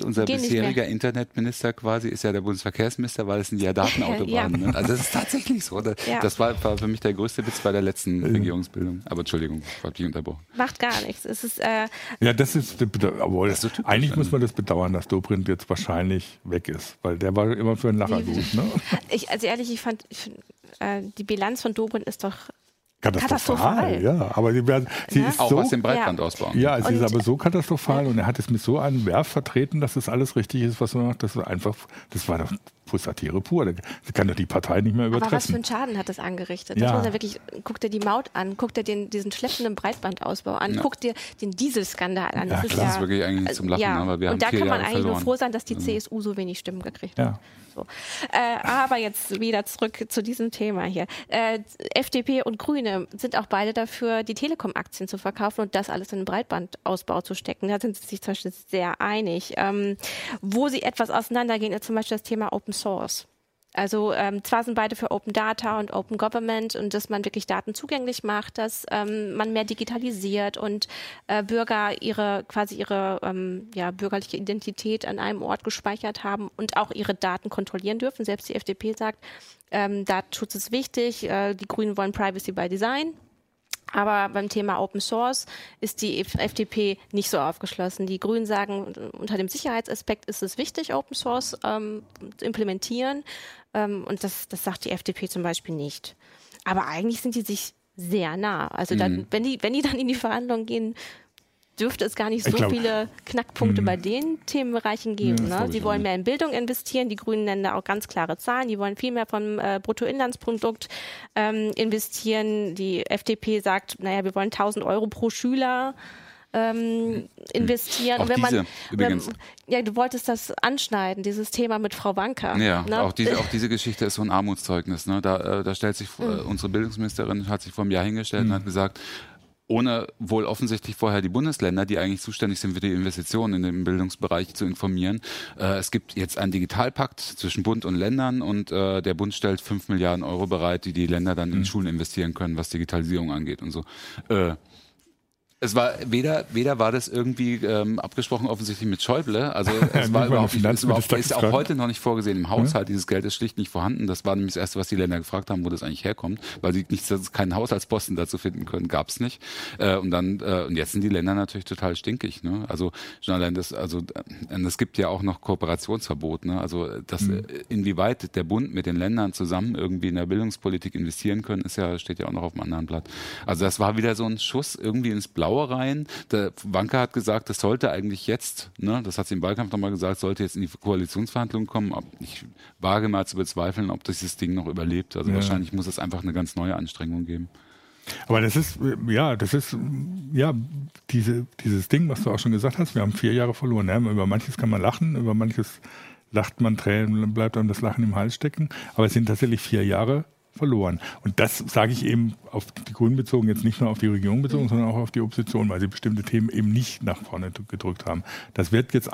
Unser bisheriger Internetminister quasi ist ja der Bundesverkehrsminister, weil es sind ja Datenautobahnen. Ja. Also das ist tatsächlich so. Das war für mich der größte Witz bei der letzten Regierungsbildung. Aber Entschuldigung, ich habe dich unterbrochen. Macht gar nichts. Es ist, das ist so typisch, eigentlich muss man das bedauern, dass Dobrindt jetzt wahrscheinlich weg ist, weil der war immer für einen Lacher gut. Ne? Ich fand die Bilanz von Dobrindt ist doch katastrophal. Ja, aber sie ist auch so, was den Breitband ausbauen. Ja, sie ist aber so katastrophal und er hat es mit so einem Werf vertreten, dass das alles richtig ist, was man macht. Das war doch Satire pur. Da kann doch die Partei nicht mehr übertreffen. Aber was für einen Schaden hat das angerichtet? Ja. Das muss ja wirklich, guck dir die Maut an, guck dir diesen schleppenden Breitbandausbau an, ja. Guck dir den Dieselskandal an. Ja, das ist wirklich eigentlich zum Lachen. Ja. Aber wir und haben da kann man Jahre eigentlich verloren. Nur froh sein, dass die CSU so wenig Stimmen gekriegt hat. Ja. So. Aber jetzt wieder zurück zu diesem Thema hier. FDP und Grüne sind auch beide dafür, die Telekom-Aktien zu verkaufen und das alles in den Breitbandausbau zu stecken. Da sind sie sich zum Beispiel sehr einig. Wo sie etwas auseinandergehen, ist zum Beispiel das Thema Open Source. Also zwar sind beide für Open Data und Open Government und dass man wirklich Daten zugänglich macht, dass man mehr digitalisiert und Bürger ihre bürgerliche Identität an einem Ort gespeichert haben und auch ihre Daten kontrollieren dürfen. Selbst die FDP sagt, Datenschutz ist wichtig, die Grünen wollen Privacy by Design. Aber beim Thema Open Source ist die FDP nicht so aufgeschlossen. Die Grünen sagen, unter dem Sicherheitsaspekt ist es wichtig, Open Source zu implementieren. Und das sagt die FDP zum Beispiel nicht. Aber eigentlich sind die sich sehr nah. Also dann, wenn die dann in die Verhandlungen gehen, dürfte es gar nicht so viele Knackpunkte bei den Themenbereichen geben. Ne? Sie wollen mehr in Bildung investieren. Die Grünen nennen da auch ganz klare Zahlen. Die wollen viel mehr vom Bruttoinlandsprodukt investieren. Die FDP sagt, naja, wir wollen 1.000 Euro pro Schüler investieren. Auch und wenn diese, man, übrigens. Ja, du wolltest das anschneiden, dieses Thema mit Frau Wanka. Ja, ne? auch diese Geschichte ist so ein Armutszeugnis. Ne? Da stellt sich unsere Bildungsministerin, hat sich vor einem Jahr hingestellt und hat gesagt, ohne wohl offensichtlich vorher die Bundesländer, die eigentlich zuständig sind für die Investitionen in den Bildungsbereich, zu informieren. Es gibt jetzt einen Digitalpakt zwischen Bund und Ländern und der Bund stellt 5 Milliarden Euro bereit, die die Länder dann in Schulen investieren können, was Digitalisierung angeht und so. Es war weder war das irgendwie abgesprochen offensichtlich mit Schäuble, also es war überhaupt nicht, ist auch heute noch nicht vorgesehen im Haushalt, dieses Geld ist schlicht nicht vorhanden. Das war nämlich das Erste, was die Länder gefragt haben, wo das eigentlich herkommt, weil sie keinen Haushaltsposten dazu finden können, gab es nicht. Und jetzt sind die Länder natürlich total stinkig, ne? Also schon allein das, es gibt ja auch noch Kooperationsverbot, ne? Also das inwieweit der Bund mit den Ländern zusammen irgendwie in der Bildungspolitik investieren können, steht ja auch noch auf dem anderen Blatt. Also das war wieder so ein Schuss irgendwie ins Blaue rein. Der Wanka hat gesagt, das sollte eigentlich jetzt, ne, das hat sie im Wahlkampf nochmal gesagt, sollte jetzt in die Koalitionsverhandlungen kommen. Ich wage mal zu bezweifeln, ob dieses Ding noch überlebt. Also wahrscheinlich muss es einfach eine ganz neue Anstrengung geben. Aber das ist dieses Ding, was du auch schon gesagt hast, wir haben 4 Jahre verloren. Ne? Über manches kann man lachen, über manches lacht man, Tränen, bleibt einem das Lachen im Hals stecken. Aber es sind tatsächlich 4 Jahre verloren. Und das sage ich eben auf die Grünen bezogen, jetzt nicht nur auf die Regierung bezogen, sondern auch auf die Opposition, weil sie bestimmte Themen eben nicht nach vorne gedrückt haben. Das wird jetzt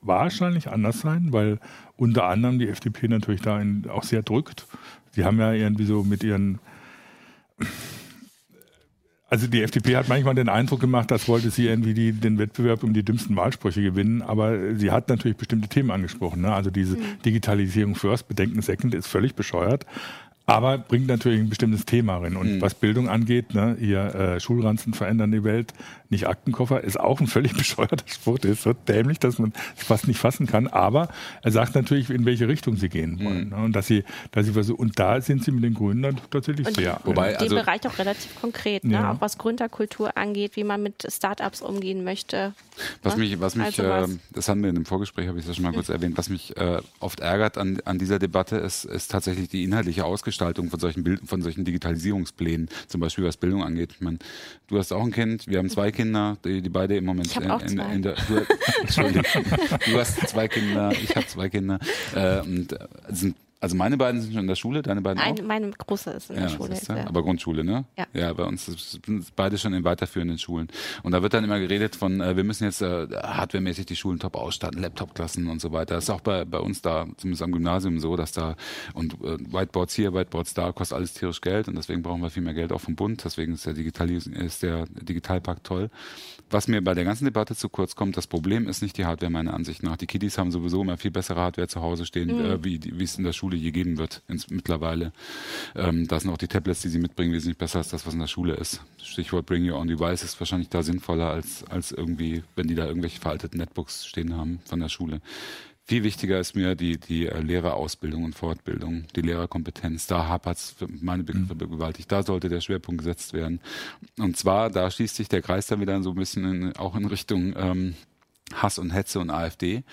wahrscheinlich anders sein, weil unter anderem die FDP natürlich da auch sehr drückt. Sie haben ja irgendwie so mit ihren... Also die FDP hat manchmal den Eindruck gemacht, das wollte sie irgendwie den Wettbewerb um die dümmsten Wahlsprüche gewinnen, aber sie hat natürlich bestimmte Themen angesprochen. Ne? Also diese Digitalisierung first, Bedenken second ist völlig bescheuert. Aber bringt natürlich ein bestimmtes Thema rein. Und was Bildung angeht, ne, Schulranzen verändern die Welt, nicht Aktenkoffer, ist auch ein völlig bescheuerter Spruch. Ist so dämlich, dass man es fast nicht fassen kann. Aber er sagt natürlich, in welche Richtung sie gehen wollen. Ne, und dass sie versuchen. Und da sind sie mit den Grünen dann tatsächlich sehr. Wobei in dem Bereich auch relativ konkret, ne, auch was Gründerkultur angeht, wie man mit Startups umgehen möchte. Das haben wir in dem Vorgespräch, habe ich das schon mal kurz erwähnt, was mich oft ärgert an dieser Debatte, ist tatsächlich die inhaltliche Ausgestaltung von solchen Digitalisierungsplänen, zum Beispiel was Bildung angeht. Ich meine, du hast auch ein Kind, wir haben 2 Kinder, die beide im Moment... Ich habe auch 2. Entschuldigung, du hast 2 Kinder, ich habe 2 Kinder. Also meine beiden sind schon in der Schule, deine beiden auch? Meine Große ist in der Schule. Aber Grundschule, ne? Ja. Ja, bei uns sind beide schon in weiterführenden Schulen. Und da wird dann immer geredet von, wir müssen jetzt hardwaremäßig die Schulen top ausstatten, Laptopklassen und so weiter. Das ist auch bei uns da, zumindest am Gymnasium so, dass da Whiteboards hier, Whiteboards da, kostet alles tierisch Geld und deswegen brauchen wir viel mehr Geld auch vom Bund. Deswegen ist der Digitalpakt toll. Was mir bei der ganzen Debatte zu kurz kommt, das Problem ist nicht die Hardware meiner Ansicht nach. Die Kiddies haben sowieso immer viel bessere Hardware zu Hause stehen, wie es in der Schule je geben wird mittlerweile. Da sind auch die Tablets, die sie mitbringen, wesentlich besser als das, was in der Schule ist. Stichwort Bring Your Own Device ist wahrscheinlich da sinnvoller, als irgendwie, wenn die da irgendwelche veralteten Netbooks stehen haben von der Schule. Viel wichtiger ist mir die Lehrerausbildung und Fortbildung, die Lehrerkompetenz. Da hapert es meine Begriffe gewaltig. Da sollte der Schwerpunkt gesetzt werden. Und zwar, da schließt sich der Kreis dann wieder so ein bisschen auch in Richtung Hass und Hetze und AfD.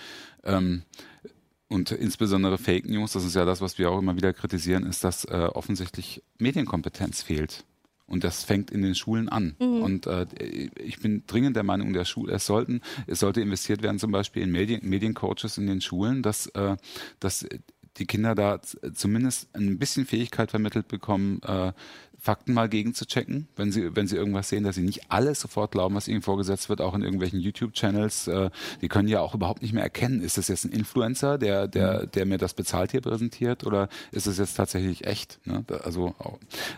Und insbesondere Fake News, das ist ja das, was wir auch immer wieder kritisieren, ist, dass offensichtlich Medienkompetenz fehlt. Und das fängt in den Schulen an. Mhm. Und ich bin dringend der Meinung, es sollte investiert werden, zum Beispiel in Mediencoaches in den Schulen, dass die Kinder da zumindest ein bisschen Fähigkeit vermittelt bekommen, Fakten mal gegenzuchecken, wenn sie irgendwas sehen, dass sie nicht alles sofort glauben, was ihnen vorgesetzt wird, auch in irgendwelchen YouTube-Channels. Die können ja auch überhaupt nicht mehr erkennen, ist das jetzt ein Influencer, der mir das bezahlt hier präsentiert, oder ist das jetzt tatsächlich echt? Ne? Also,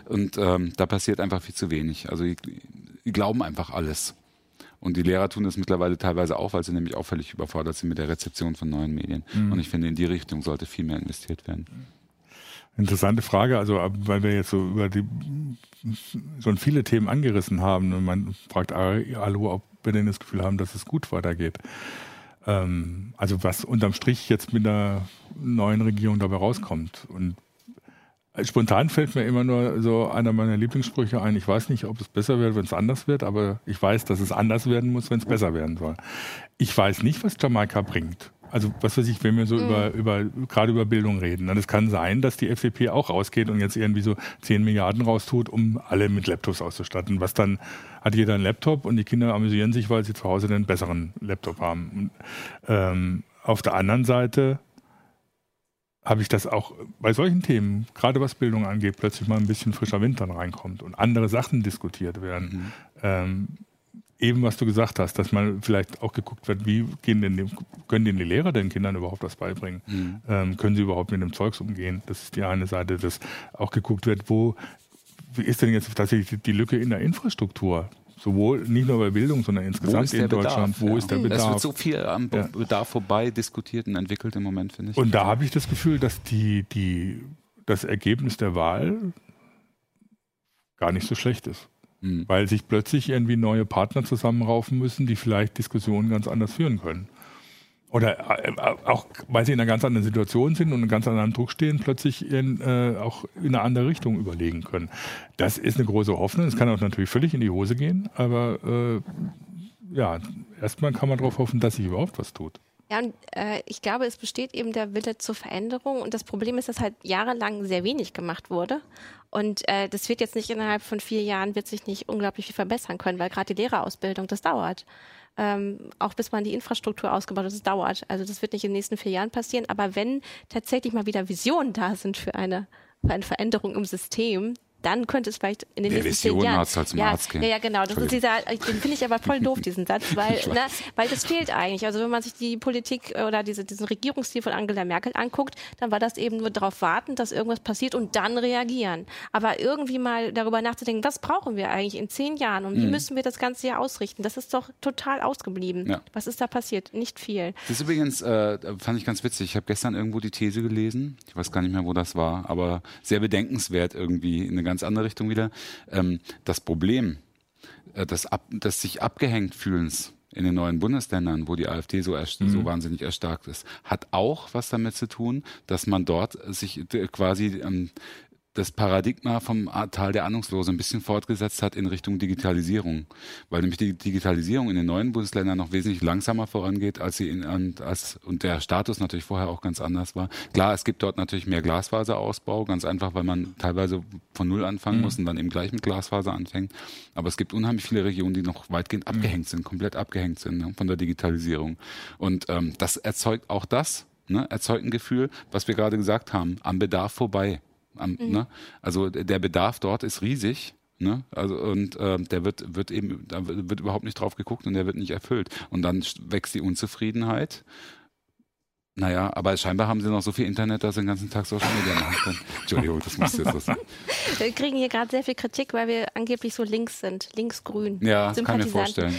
und da passiert einfach viel zu wenig. Also die glauben einfach alles. Und die Lehrer tun das mittlerweile teilweise auch, weil sie nämlich auch völlig überfordert sind mit der Rezeption von neuen Medien. Mhm. Und ich finde, in die Richtung sollte viel mehr investiert werden. Interessante Frage, also weil wir jetzt so schon viele Themen angerissen haben und man fragt alle, ob wir denn das Gefühl haben, dass es gut weitergeht. Also was unterm Strich jetzt mit der neuen Regierung dabei rauskommt. Und spontan fällt mir immer nur so einer meiner Lieblingssprüche ein. Ich weiß nicht, ob es besser wird, wenn es anders wird, aber ich weiß, dass es anders werden muss, wenn es besser werden soll. Ich weiß nicht, was Jamaika bringt. Also was weiß ich, wenn wir so gerade über Bildung reden. Dann es kann sein, dass die FDP auch rausgeht und jetzt irgendwie so 10 Milliarden raustut, um alle mit Laptops auszustatten. Was dann hat jeder einen Laptop und die Kinder amüsieren sich, weil sie zu Hause einen besseren Laptop haben. Und, auf der anderen Seite habe ich das auch bei solchen Themen, gerade was Bildung angeht, plötzlich mal ein bisschen frischer Wind dann reinkommt und andere Sachen diskutiert werden. Mhm. Eben was du gesagt hast, dass man vielleicht auch geguckt wird, wie können denn die Lehrer den Kindern überhaupt was beibringen? Mhm. Können sie überhaupt mit dem Zeugs umgehen? Das ist die eine Seite, dass auch geguckt wird, wie ist denn jetzt tatsächlich die Lücke in der Infrastruktur? Sowohl nicht nur bei Bildung, sondern insgesamt in Deutschland. Wo ist der Bedarf? Es wird so viel am Bedarf vorbei diskutiert und entwickelt im Moment, finde ich. Und da habe ich das Gefühl, dass das Ergebnis der Wahl gar nicht so schlecht ist. Mhm. Weil sich plötzlich irgendwie neue Partner zusammenraufen müssen, die vielleicht Diskussionen ganz anders führen können. Oder auch, weil sie in einer ganz anderen Situation sind und in ganz anderen Druck stehen, plötzlich auch in eine andere Richtung überlegen können. Das ist eine große Hoffnung. Es kann auch natürlich völlig in die Hose gehen, aber erstmal kann man darauf hoffen, dass sich überhaupt was tut. Ja, und ich glaube, es besteht eben der Wille zur Veränderung und das Problem ist, dass halt jahrelang sehr wenig gemacht wurde. Und das wird jetzt nicht innerhalb von 4 Jahren, wird sich nicht unglaublich viel verbessern können, weil gerade die Lehrerausbildung, das dauert. Auch bis man die Infrastruktur ausgebaut hat, das dauert. Also das wird nicht in den nächsten 4 Jahren passieren. Aber wenn tatsächlich mal wieder Visionen da sind für eine Veränderung im System, dann könnte es vielleicht in den nächsten 10 Jahren... Arzt als Arzt gehen. Ja, genau. Das ist den finde ich aber voll doof, diesen Satz, weil das fehlt eigentlich. Also wenn man sich die Politik oder diesen Regierungsstil von Angela Merkel anguckt, dann war das eben nur darauf warten, dass irgendwas passiert und dann reagieren. Aber irgendwie mal darüber nachzudenken, was brauchen wir eigentlich in 10 Jahren und wie müssen wir das ganze Jahr ausrichten? Das ist doch total ausgeblieben. Ja. Was ist da passiert? Nicht viel. Das ist übrigens, fand ich ganz witzig, ich habe gestern irgendwo die These gelesen, ich weiß gar nicht mehr, wo das war, aber sehr bedenkenswert irgendwie in eine ganz andere Richtung wieder. Das Problem des sich abgehängt fühlens in den neuen Bundesländern, wo die AfD so wahnsinnig erstarkt ist, hat auch was damit zu tun, dass man dort sich quasi das Paradigma vom Tal der Ahnungslose ein bisschen fortgesetzt hat in Richtung Digitalisierung. Weil nämlich die Digitalisierung in den neuen Bundesländern noch wesentlich langsamer vorangeht, als sie und der Status natürlich vorher auch ganz anders war. Klar, es gibt dort natürlich mehr Glasfaserausbau, ganz einfach, weil man teilweise von Null anfangen muss und dann eben gleich mit Glasfaser anfängt. Aber es gibt unheimlich viele Regionen, die noch weitgehend abgehängt sind, komplett abgehängt sind, ne, von der Digitalisierung. Und das erzeugt auch ein Gefühl, was wir gerade gesagt haben, am Bedarf vorbei. Ne? Also der Bedarf dort ist riesig, ne? Also, und da wird überhaupt nicht drauf geguckt und der wird nicht erfüllt. Und dann wächst die Unzufriedenheit. Naja, aber scheinbar haben sie noch so viel Internet, dass sie den ganzen Tag Social Media machen können. Entschuldigung, das muss jetzt so sein. Wir kriegen hier gerade sehr viel Kritik, weil wir angeblich so links sind, linksgrün. Ja, kann mir vorstellen.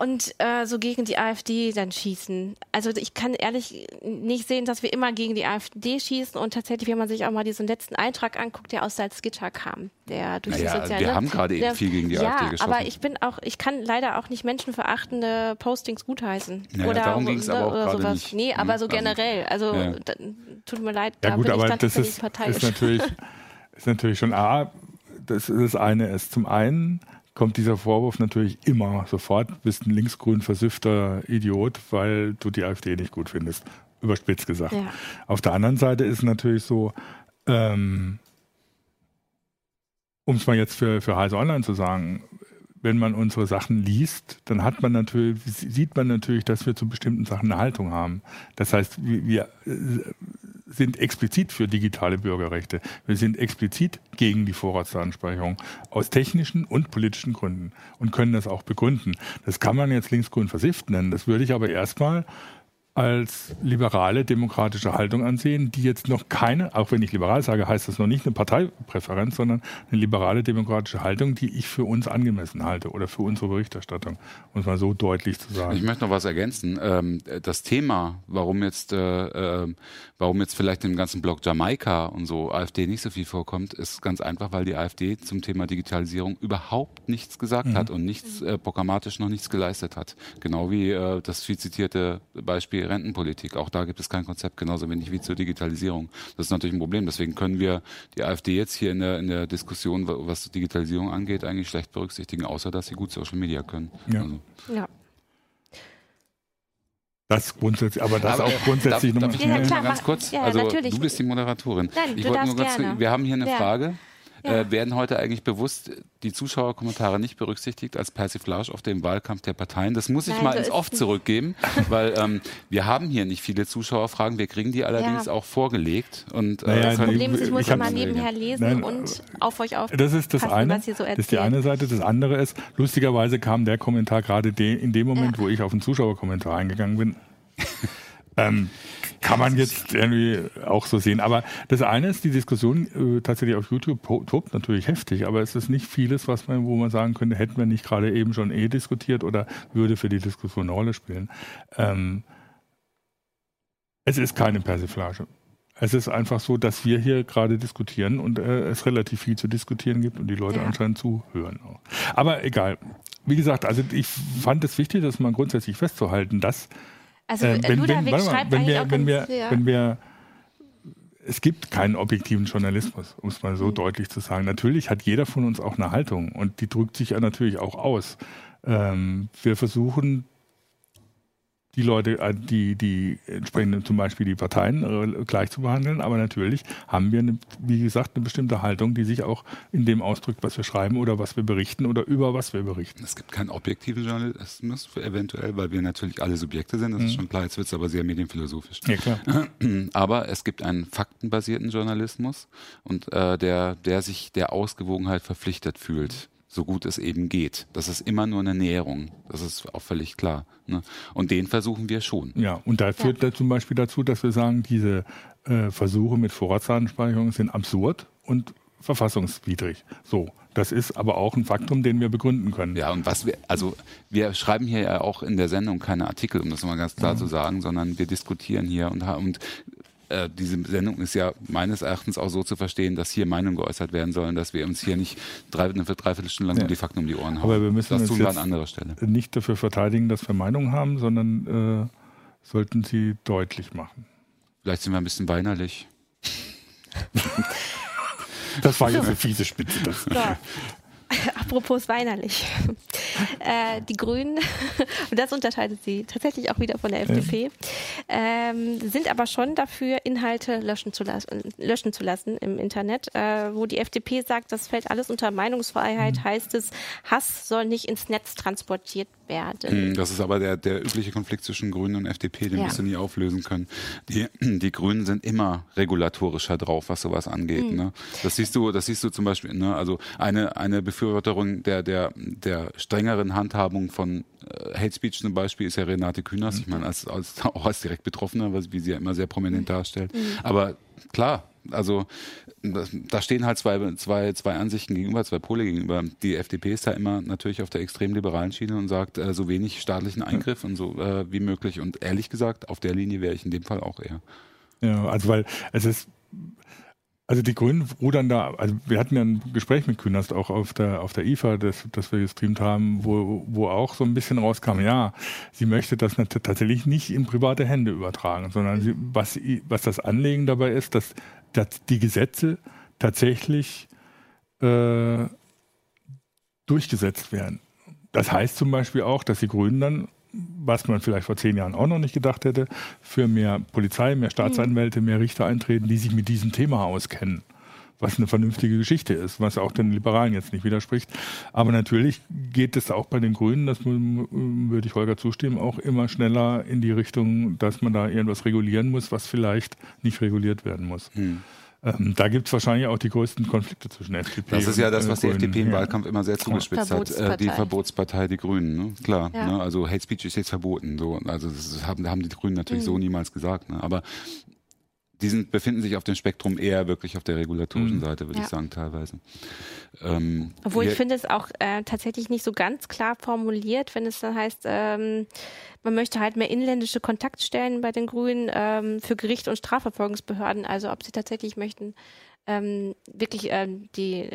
Und so gegen die AfD dann schießen. Also ich kann ehrlich nicht sehen, dass wir immer gegen die AfD schießen. Und tatsächlich, wenn man sich auch mal diesen letzten Eintrag anguckt, der aus Salzgitter kam, der durch die sozialen... Wir haben gerade eben viel gegen die AfD geschossen. Ja, aber ich kann leider auch nicht menschenverachtende Postings gutheißen. Ja, oder darum ging es aber auch gerade nicht. Nee, aber so generell. Also tut mir leid, da bin ich dann für die Partei. Ist natürlich schon A, das eine ist zum einen... kommt dieser Vorwurf natürlich immer sofort, bist ein linksgrün versüffter Idiot, weil du die AfD nicht gut findest. Überspitzt gesagt. Ja. Auf der anderen Seite ist natürlich so, um es mal jetzt für Heise Online zu sagen, wenn man unsere Sachen liest, dann hat man natürlich, sieht man natürlich, dass wir zu bestimmten Sachen eine Haltung haben. Das heißt, wir sind explizit für digitale Bürgerrechte. Wir sind explizit gegen die Vorratsdatenspeicherung aus technischen und politischen Gründen und können das auch begründen. Das kann man jetzt linksgrün versifft nennen. Das würde ich aber erstmal als liberale demokratische Haltung ansehen, die jetzt noch keine, auch wenn ich liberal sage, heißt das noch nicht eine Parteipräferenz, sondern eine liberale demokratische Haltung, die ich für uns angemessen halte oder für unsere Berichterstattung, um es mal so deutlich zu sagen. Ich möchte noch was ergänzen. Das Thema, warum jetzt vielleicht im ganzen Block Jamaika und so AfD nicht so viel vorkommt, ist ganz einfach, weil die AfD zum Thema Digitalisierung überhaupt nichts gesagt hat und nichts programmatisch noch nichts geleistet hat. Genau wie das viel zitierte Beispiel Rentenpolitik. Auch da gibt es kein Konzept, genauso wenig wie zur Digitalisierung. Das ist natürlich ein Problem. Deswegen können wir die AfD jetzt hier in der Diskussion, was Digitalisierung angeht, eigentlich schlecht berücksichtigen, außer dass sie gut Social Media können. Ja. Also. Ja. Das grundsätzlich, aber das aber auch grundsätzlich nochmal ganz kurz. Ja, also natürlich. Du bist die Moderatorin. Nein, ich wollte nur ganz gerne. Wir haben hier eine Frage. Ja. Werden heute eigentlich bewusst die Zuschauerkommentare nicht berücksichtigt als Persiflage auf den Wahlkampf der Parteien? Das muss ich mal ins Off zurückgeben, weil wir haben hier nicht viele Zuschauerfragen, wir kriegen die allerdings auch vorgelegt. Und, das Problem ist, ich muss immer nebenher lesen und auf euch aufpassen, das ist das eine, was ihr so erzählt. Das ist die eine Seite. Das andere ist, lustigerweise kam der Kommentar gerade in dem Moment, wo ich auf den Zuschauerkommentar eingegangen bin. Kann man jetzt irgendwie auch so sehen. Aber das eine ist, die Diskussion tatsächlich auf YouTube tobt natürlich heftig, aber es ist nicht vieles, wo man sagen könnte, hätten wir nicht gerade eben schon diskutiert oder würde für die Diskussion eine Rolle spielen. Es ist keine Persiflage. Es ist einfach so, dass wir hier gerade diskutieren und es relativ viel zu diskutieren gibt und die Leute anscheinend zuhören auch. Aber egal. Wie gesagt, also ich fand es wichtig, das mal grundsätzlich festzuhalten, dass also es gibt keinen objektiven Journalismus, um es mal so deutlich zu sagen. Natürlich hat jeder von uns auch eine Haltung und die drückt sich ja natürlich auch aus. Wir versuchen, die Leute, die entsprechenden, zum Beispiel die Parteien, gleich zu behandeln. Aber natürlich haben wir, wie gesagt, eine bestimmte Haltung, die sich auch in dem ausdrückt, was wir schreiben oder was wir berichten oder über was wir berichten. Es gibt keinen objektiven Journalismus eventuell, weil wir natürlich alle Subjekte sind. Das ist schon klar, jetzt wird es aber sehr medienphilosophisch. Ja, klar. Aber es gibt einen faktenbasierten Journalismus und der sich der Ausgewogenheit verpflichtet fühlt. So gut es eben geht. Das ist immer nur eine Näherung. Das ist auch völlig klar. Ne? Und den versuchen wir schon. Ja, und da führt da zum Beispiel dazu, dass wir sagen, diese Versuche mit Vorratsdatenspeicherung sind absurd und verfassungswidrig. So. Das ist aber auch ein Faktum, den wir begründen können. Ja, und wir schreiben hier ja auch in der Sendung keine Artikel, um das mal ganz klar zu sagen, sondern wir diskutieren hier und diese Sendung ist ja meines Erachtens auch so zu verstehen, dass hier Meinungen geäußert werden sollen, dass wir uns hier nicht dreiviertel Stunden lang nur die Fakten um die Ohren hauen. Aber wir müssen das tun wir an anderer Stelle. Nicht dafür verteidigen, dass wir Meinungen haben, sondern sollten sie deutlich machen. Vielleicht sind wir ein bisschen weinerlich. Das war jetzt eine fiese Spitze. Apropos weinerlich. Die Grünen, und das unterscheidet sie tatsächlich auch wieder von der FDP, sind aber schon dafür, Inhalte löschen zu lassen im Internet, wo die FDP sagt, das fällt alles unter Meinungsfreiheit, heißt es, Hass soll nicht ins Netz transportiert werden. Das ist aber der übliche Konflikt zwischen Grünen und FDP, den wirst du nie auflösen können. Die Grünen sind immer regulatorischer drauf, was sowas angeht. Ne? Das siehst du zum Beispiel, ne? Also eine Befürworterin der strengeren Handhabung von Hate Speech zum Beispiel ist ja Renate Künast. Ich meine, auch als direkt Betroffener, wie sie ja immer sehr prominent darstellt. Aber klar, also da stehen halt zwei Ansichten gegenüber, zwei Pole gegenüber. Die FDP ist da immer natürlich auf der extrem liberalen Schiene und sagt, so wenig staatlichen Eingriff und so wie möglich. Und ehrlich gesagt, auf der Linie wäre ich in dem Fall auch eher. Ja, also weil es ist... Also die Grünen rudern da, also wir hatten ja ein Gespräch mit Künast auch auf der IFA, das wir gestreamt haben, wo auch so ein bisschen rauskam, sie möchte das tatsächlich nicht in private Hände übertragen, sondern was das Anliegen dabei ist, dass die Gesetze tatsächlich durchgesetzt werden. Das heißt zum Beispiel auch, dass die Grünen dann, was man vielleicht vor 10 Jahren auch noch nicht gedacht hätte, für mehr Polizei, mehr Staatsanwälte, mehr Richter eintreten, die sich mit diesem Thema auskennen. Was eine vernünftige Geschichte ist, was auch den Liberalen jetzt nicht widerspricht. Aber natürlich geht es auch bei den Grünen, das würde ich Holger zustimmen, auch immer schneller in die Richtung, dass man da irgendwas regulieren muss, was vielleicht nicht reguliert werden muss. Hm. Da gibt es wahrscheinlich auch die größten Konflikte zwischen FDP und Grünen. Das ist ja das, was die FDP im Wahlkampf immer sehr zugespitzt hat. Die Verbotspartei, die Grünen. Ne? Klar, ja. Ne? Also Hate Speech ist jetzt verboten. So. Also das haben die Grünen natürlich so niemals gesagt. Ne? Aber die befinden sich auf dem Spektrum eher wirklich auf der regulatorischen Seite, würde ich sagen, teilweise. Obwohl ich finde es auch tatsächlich nicht so ganz klar formuliert, wenn es dann heißt, man möchte halt mehr inländische Kontaktstellen bei den Grünen für Gericht und Strafverfolgungsbehörden. Also ob sie tatsächlich möchten, wirklich die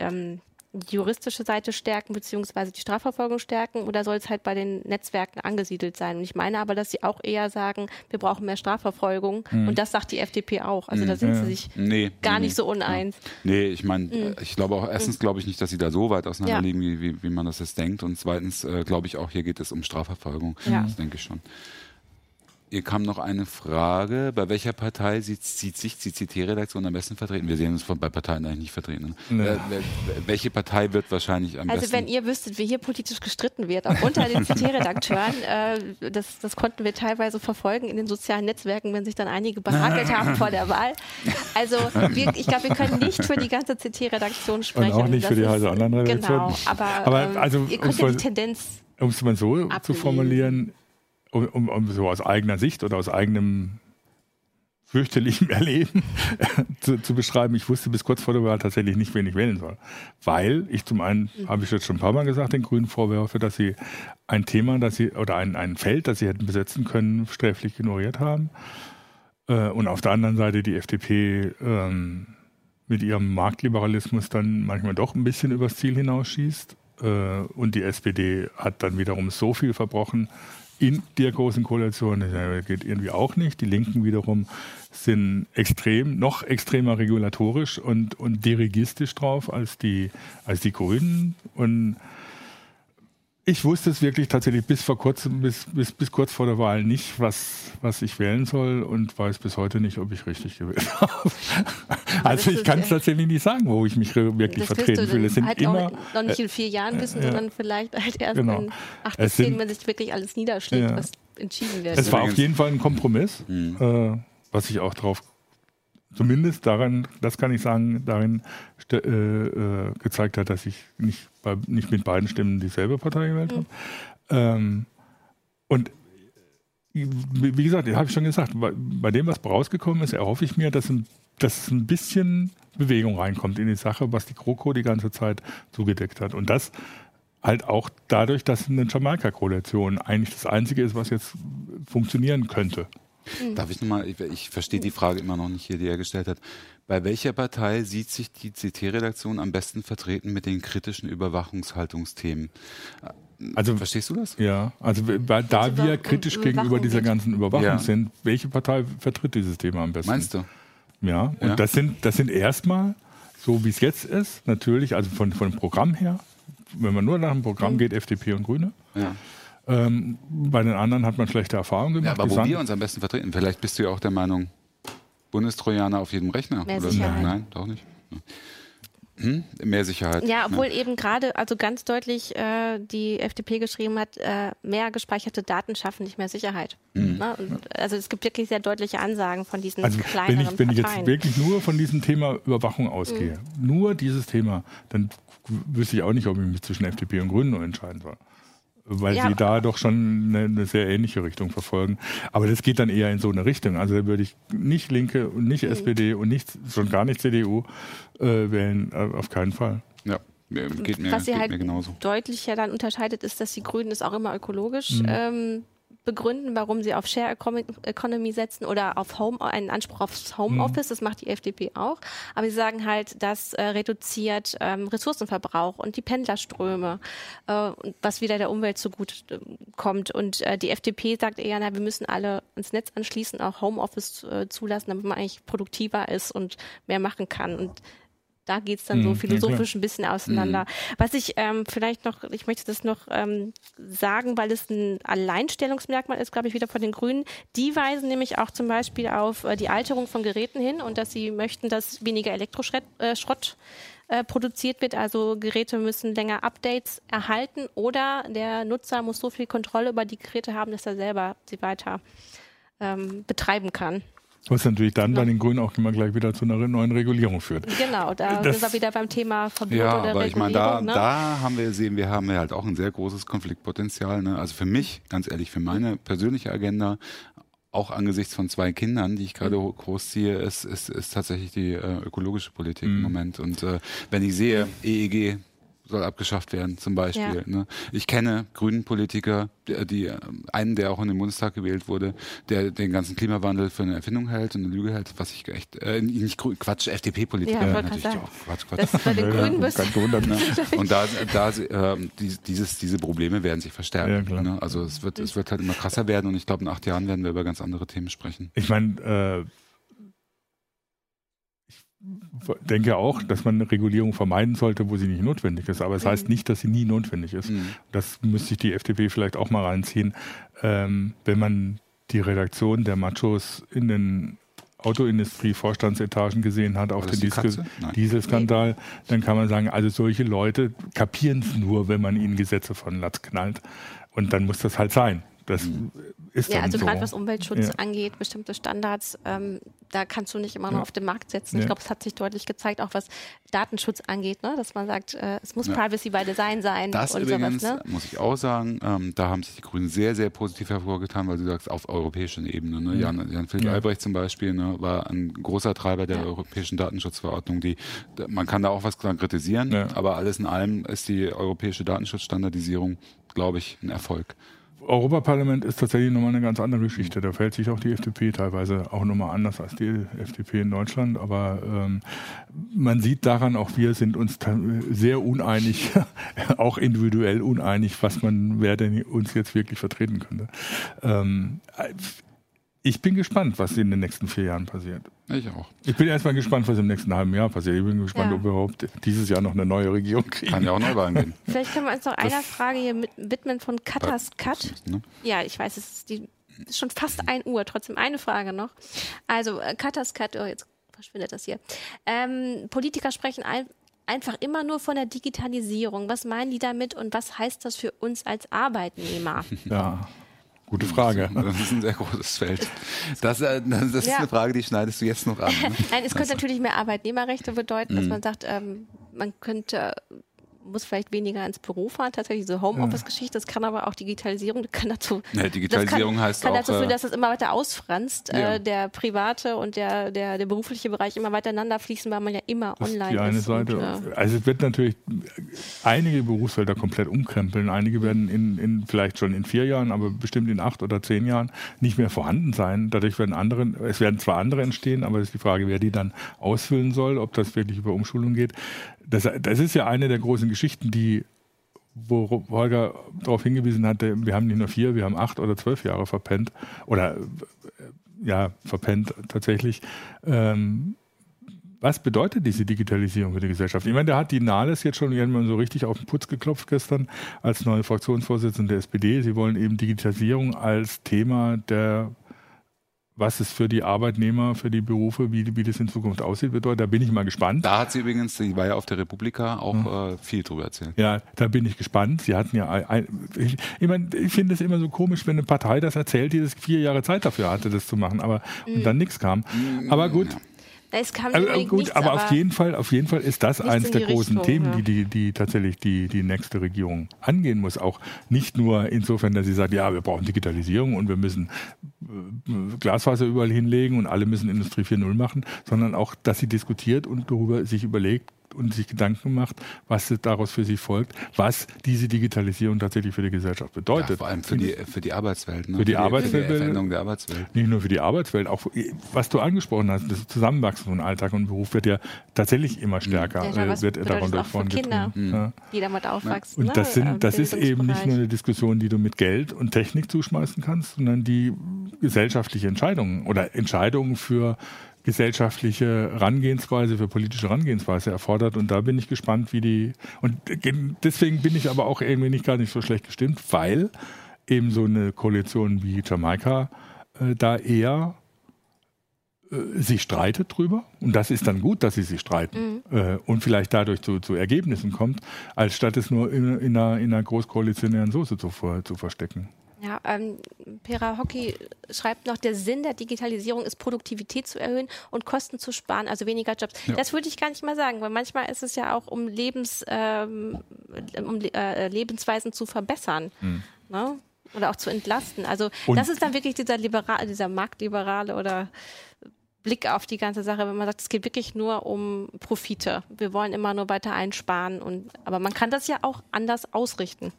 juristische Seite stärken, beziehungsweise die Strafverfolgung stärken, oder soll es halt bei den Netzwerken angesiedelt sein? Und ich meine aber, dass sie auch eher sagen, wir brauchen mehr Strafverfolgung. Und das sagt die FDP auch. Also da sind sie sich gar nicht so uneins. Nee, ich meine, ich glaube auch, erstens glaube ich nicht, dass sie da so weit auseinander liegen, wie man das jetzt denkt. Und zweitens glaube ich auch, hier geht es um Strafverfolgung. Ja. Das denke ich schon. Hier kam noch eine Frage, bei welcher Partei sieht sich die CT-Redaktion am besten vertreten? Wir sehen uns bei Parteien eigentlich nicht vertreten. Ne? Ja. Welche Partei wird wahrscheinlich am besten... Also wenn ihr wüsstet, wie hier politisch gestritten wird, auch unter den CT-Redakteuren, das konnten wir teilweise verfolgen in den sozialen Netzwerken, wenn sich dann einige behandelt haben vor der Wahl. Also ich glaube, wir können nicht für die ganze CT-Redaktion sprechen. Und auch nicht für die ganze anderen Redaktion. Genau, aber also, ihr könnt ja die Tendenz... Um es mal so ablegen zu formulieren... Um so aus eigener Sicht oder aus eigenem fürchterlichen Erleben zu beschreiben, ich wusste bis kurz vor der Wahl tatsächlich nicht, wen ich wählen soll. Weil ich zum einen, habe ich jetzt schon ein paar Mal gesagt, den Grünen vorwerfe, dass sie ein Thema, ein Feld, das sie hätten besetzen können, sträflich ignoriert haben. Und auf der anderen Seite die FDP mit ihrem Marktliberalismus dann manchmal doch ein bisschen übers Ziel hinausschießt. Und die SPD hat dann wiederum so viel verbrochen, in der großen Koalition, das geht irgendwie auch nicht. Die Linken wiederum sind noch extremer regulatorisch und dirigistisch drauf als die Grünen. Und ich wusste es wirklich tatsächlich bis vor kurzem, bis kurz vor der Wahl nicht, was ich wählen soll, und weiß bis heute nicht, ob ich richtig gewählt habe. Also ich kann es tatsächlich nicht sagen, wo ich mich wirklich vertreten will. Das sind halt immer noch nicht in 4 Jahren wissen, sondern vielleicht halt erst in 8 bis 10, wenn sich wirklich alles niederschlägt, was entschieden wird. Es war auf jeden Fall ein Kompromiss, was ich auch drauf, zumindest daran, das kann ich sagen, gezeigt hat, dass ich nicht mit beiden Stimmen dieselbe Partei gewählt habe. Und wie gesagt, habe ich schon gesagt, bei dem, was rausgekommen ist, erhoffe ich mir, dass ein bisschen Bewegung reinkommt in die Sache, was die GroKo die ganze Zeit zugedeckt hat. Und das halt auch dadurch, dass eine Jamaika-Koalition eigentlich das Einzige ist, was jetzt funktionieren könnte. Darf ich nochmal, ich verstehe die Frage immer noch nicht hier, die er gestellt hat. Bei welcher Partei sieht sich die CT-Redaktion am besten vertreten mit den kritischen Überwachungshaltungsthemen? Also, verstehst du das? Ja, also da wir kritisch gegenüber dieser ganzen Überwachung sind, welche Partei vertritt dieses Thema am besten? Meinst du? Ja, und das sind erstmal, so wie es jetzt ist, natürlich, also von dem Programm her, wenn man nur nach dem Programm geht, FDP und Grüne. Ja. Bei den anderen hat man schlechte Erfahrungen gemacht. Ja, aber wir uns am besten vertreten, vielleicht bist du ja auch der Meinung, Bundestrojaner auf jedem Rechner. Mehr oder Sicherheit. Nein, doch nicht. Mehr Sicherheit. Ja, obwohl eben gerade, also ganz deutlich die FDP geschrieben hat, mehr gespeicherte Daten schaffen nicht mehr Sicherheit. Ne? Und, also es gibt wirklich sehr deutliche Ansagen von diesen kleineren Parteien. Wenn ich jetzt wirklich nur von diesem Thema Überwachung ausgehe, nur dieses Thema, dann wüsste ich auch nicht, ob ich mich zwischen FDP und Grünen entscheiden soll. Weil sie da doch schon eine sehr ähnliche Richtung verfolgen. Aber das geht dann eher in so eine Richtung. Also da würde ich nicht Linke und nicht SPD und schon gar nicht CDU wählen, auf keinen Fall. Ja, geht mir genauso. Was sie halt deutlicher dann unterscheidet, ist, dass die Grünen es auch immer ökologisch begründen, warum sie auf Share Economy setzen oder auf einen Anspruch aufs Homeoffice, das macht die FDP auch. Aber sie sagen halt, das reduziert Ressourcenverbrauch und die Pendlerströme, was wieder der Umwelt zugute kommt. Und die FDP sagt eher, wir müssen alle ins Netz anschließen, auch Homeoffice zulassen, damit man eigentlich produktiver ist und mehr machen kann. Und da geht es dann so philosophisch ein bisschen auseinander. Was ich vielleicht noch, ich möchte das noch sagen, weil es ein Alleinstellungsmerkmal ist, glaube ich, wieder von den Grünen. Die weisen nämlich auch zum Beispiel auf die Alterung von Geräten hin und dass sie möchten, dass weniger Elektroschrott produziert wird. Also Geräte müssen länger Updates erhalten oder der Nutzer muss so viel Kontrolle über die Geräte haben, dass er selber sie weiter betreiben kann. Was natürlich dann bei den Grünen auch immer gleich wieder zu einer neuen Regulierung führt. Genau, da sind wir wieder beim Thema Verbot oder Regulierung. Ja, aber ich meine, da haben wir gesehen, wir haben ja halt auch ein sehr großes Konfliktpotenzial. Ne? Also für mich, ganz ehrlich, für meine persönliche Agenda, auch angesichts von 2 Kindern, die ich gerade großziehe, ist tatsächlich die ökologische Politik im Moment. Und wenn ich sehe, EEG soll abgeschafft werden, zum Beispiel. Ja. Ne? Ich kenne Grünen-Politiker, der auch in den Bundestag gewählt wurde, der den ganzen Klimawandel für eine Erfindung hält und eine Lüge hält, was ich echt, FDP-Politiker natürlich auch, Quatsch. Das bei den Grünen kein gewundert, ne? Und diese Probleme werden sich verstärken. Ja, ne? Also es wird halt immer krasser werden und ich glaube, in 8 Jahren werden wir über ganz andere Themen sprechen. Ich meine, ich denke auch, dass man eine Regulierung vermeiden sollte, wo sie nicht notwendig ist. Aber es heißt nicht, dass sie nie notwendig ist. Das müsste sich die FDP vielleicht auch mal reinziehen. Wenn man die Redaktion der Machos in den Autoindustrie-Vorstandsetagen gesehen hat, auch den Dieselskandal, dann kann man sagen, also solche Leute kapieren es nur, wenn man ihnen Gesetze von Latz knallt. Und dann muss das halt sein. Das ist ja, also so. Gerade was Umweltschutz angeht, bestimmte Standards, da kannst du nicht immer nur auf den Markt setzen. Ich glaube, es hat sich deutlich gezeigt, auch was Datenschutz angeht, ne? Dass man sagt, es muss Privacy by Design sein. Das und übrigens, sowas, ne? Muss ich auch sagen, da haben sich die Grünen sehr, sehr positiv hervorgetan, weil du sagst, auf europäischer Ebene. Ne? Jan-Philipp Albrecht zum Beispiel war ein großer Treiber der europäischen Datenschutzverordnung. Man kann da auch was dran kritisieren, aber alles in allem ist die europäische Datenschutzstandardisierung, glaube ich, ein Erfolg. Europaparlament ist tatsächlich nochmal eine ganz andere Geschichte. Da verhält sich auch die FDP teilweise auch nochmal anders als die FDP in Deutschland. Aber man sieht daran, auch wir sind uns sehr uneinig, auch individuell uneinig, wer denn uns jetzt wirklich vertreten könnte. Ich bin gespannt, was in den nächsten 4 Jahren passiert. Ich auch. Ich bin erstmal gespannt, was im nächsten halben Jahr passiert. Ich bin gespannt, ob wir überhaupt dieses Jahr noch eine neue Regierung kriegen. Kann ja auch Neuwahlen geben. Vielleicht können wir uns noch einer Frage hier widmen von Katas Cut. Ja, ich weiß, es ist schon fast 1 Uhr. Trotzdem eine Frage noch. Also Katas Cut, oh, jetzt verschwindet das hier. Politiker sprechen einfach immer nur von der Digitalisierung. Was meinen die damit und was heißt das für uns als Arbeitnehmer? Ja. Gute Frage. Das ist ein sehr großes Feld. Das ist eine Frage, die schneidest du jetzt noch an. Ne? Nein, es könnte natürlich mehr Arbeitnehmerrechte bedeuten, dass man sagt, muss vielleicht weniger ins Büro fahren, tatsächlich diese Homeoffice-Geschichte, das kann aber auch Digitalisierung, kann dazu führen, dass das immer weiter ausfranst, der private und der berufliche Bereich immer weiter einander fließen, weil man ja immer online ist. Also es wird natürlich einige Berufsfelder komplett umkrempeln, einige werden vielleicht schon in 4 Jahren, aber bestimmt in 8 oder 10 Jahren nicht mehr vorhanden sein. Dadurch werden zwar andere entstehen, aber es ist die Frage, wer die dann ausfüllen soll, ob das wirklich über Umschulung geht. Das ist ja eine der großen Geschichten, wo Holger darauf hingewiesen hatte, wir haben nicht nur 4, wir haben 8 oder 12 Jahre verpennt. Verpennt tatsächlich. Was bedeutet diese Digitalisierung für die Gesellschaft? Ich meine, da hat die Nahles jetzt schon irgendwann so richtig auf den Putz geklopft gestern als neue Fraktionsvorsitzende der SPD. Sie wollen eben Digitalisierung als Thema was es für die Arbeitnehmer, für die Berufe, wie das in Zukunft aussieht, bedeutet. Da bin ich mal gespannt. Da hat sie übrigens, die war ja auf der Republika, auch viel drüber erzählt. Ja, da bin ich gespannt. Sie hatten ja, ich finde es immer so komisch, wenn eine Partei das erzählt, die 4 Jahre Zeit dafür hatte, das zu machen, aber und dann nichts kam. Aber gut. Ja. Es kam auf jeden Fall ist das eines der großen Themen, die tatsächlich die nächste Regierung angehen muss. Auch nicht nur insofern, dass sie sagt, ja, wir brauchen Digitalisierung und wir müssen Glasfaser überall hinlegen und alle müssen Industrie 4.0 machen, sondern auch, dass sie diskutiert und darüber sich überlegt und sich Gedanken macht, was daraus für sie folgt, was diese Digitalisierung tatsächlich für die Gesellschaft bedeutet. Ja, vor allem für die Arbeitswelt. Ne? Für die Veränderung der Arbeitswelt. Nicht nur für die Arbeitswelt, auch was du angesprochen hast, das Zusammenwachsen von Alltag und Beruf wird ja tatsächlich immer stärker. Ja, was wird darunter auch für Kinder, die damit aufwachsen. Und das ist eben nicht nur eine Diskussion, die du mit Geld und Technik zuschmeißen kannst, sondern die gesellschaftliche Entscheidungen oder Entscheidungen für gesellschaftliche Herangehensweise, für politische Herangehensweise erfordert. Und da bin ich gespannt, wie die... Und deswegen bin ich aber auch irgendwie gar nicht so schlecht gestimmt, weil eben so eine Koalition wie Jamaika da eher sich streitet drüber. Und das ist dann gut, dass sie sich streiten und vielleicht dadurch zu Ergebnissen kommt, als statt es nur in einer großkoalitionären Soße zu verstecken. Ja, Pera Hockey schreibt noch, der Sinn der Digitalisierung ist, Produktivität zu erhöhen und Kosten zu sparen, also weniger Jobs. Ja. Das würde ich gar nicht mal sagen, weil manchmal ist es ja auch, um Lebensweisen zu verbessern, ne? Oder auch zu entlasten. Also und das ist dann wirklich dieser marktliberale oder Blick auf die ganze Sache, wenn man sagt, es geht wirklich nur um Profite. Wir wollen immer nur weiter einsparen, aber man kann das ja auch anders ausrichten.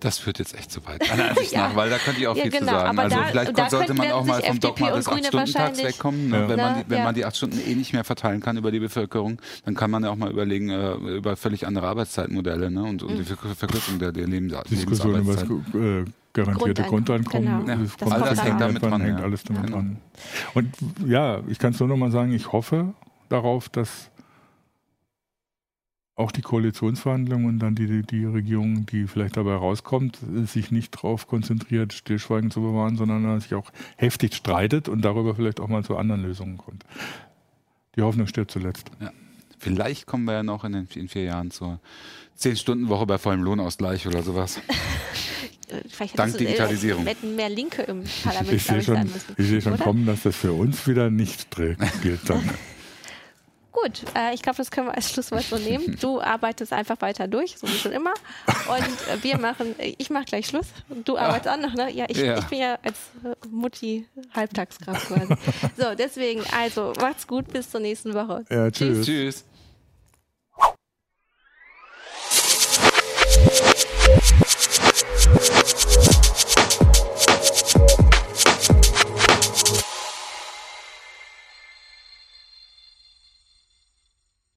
Das führt jetzt echt zu weit, meiner Ansicht nach, weil da könnte ich auch viel zu sagen. Also vielleicht sollte man auch mal vom Dogma des 8-Stunden-Tags wegkommen. Ja. Wenn man die 8 Stunden nicht mehr verteilen kann über die Bevölkerung, dann kann man ja auch mal überlegen über völlig andere Arbeitszeitmodelle, ne? und die Verkürzung der Lebensarbeitszeit. Garantierte Grundeinkommen. Genau. Das hängt damit dran. Hängt alles damit dran. Und ja, ich kann es nur noch mal sagen, ich hoffe darauf, dass auch die Koalitionsverhandlungen und dann die Regierung, die vielleicht dabei rauskommt, sich nicht darauf konzentriert, Stillschweigen zu bewahren, sondern sich auch heftig streitet und darüber vielleicht auch mal zu anderen Lösungen kommt. Die Hoffnung stirbt zuletzt. Ja. Vielleicht kommen wir ja noch in 4 Jahren zur 10-Stunden-Woche bei vollem Lohnausgleich oder sowas. Vielleicht dank Digitalisierung. Wir hätten mehr Linke im Parlament. Ich sehe schon kommen, dass das für uns wieder nicht gilt. Gut, ich glaube, das können wir als Schlusswort so nehmen. Du arbeitest einfach weiter durch, so wie schon immer. Und ich mache gleich Schluss. Und du arbeitest auch noch, ne? Ich bin ja als Mutti Halbtagskraft quasi. So, deswegen, also macht's gut, bis zur nächsten Woche. Ja, tschüss. Tschüss.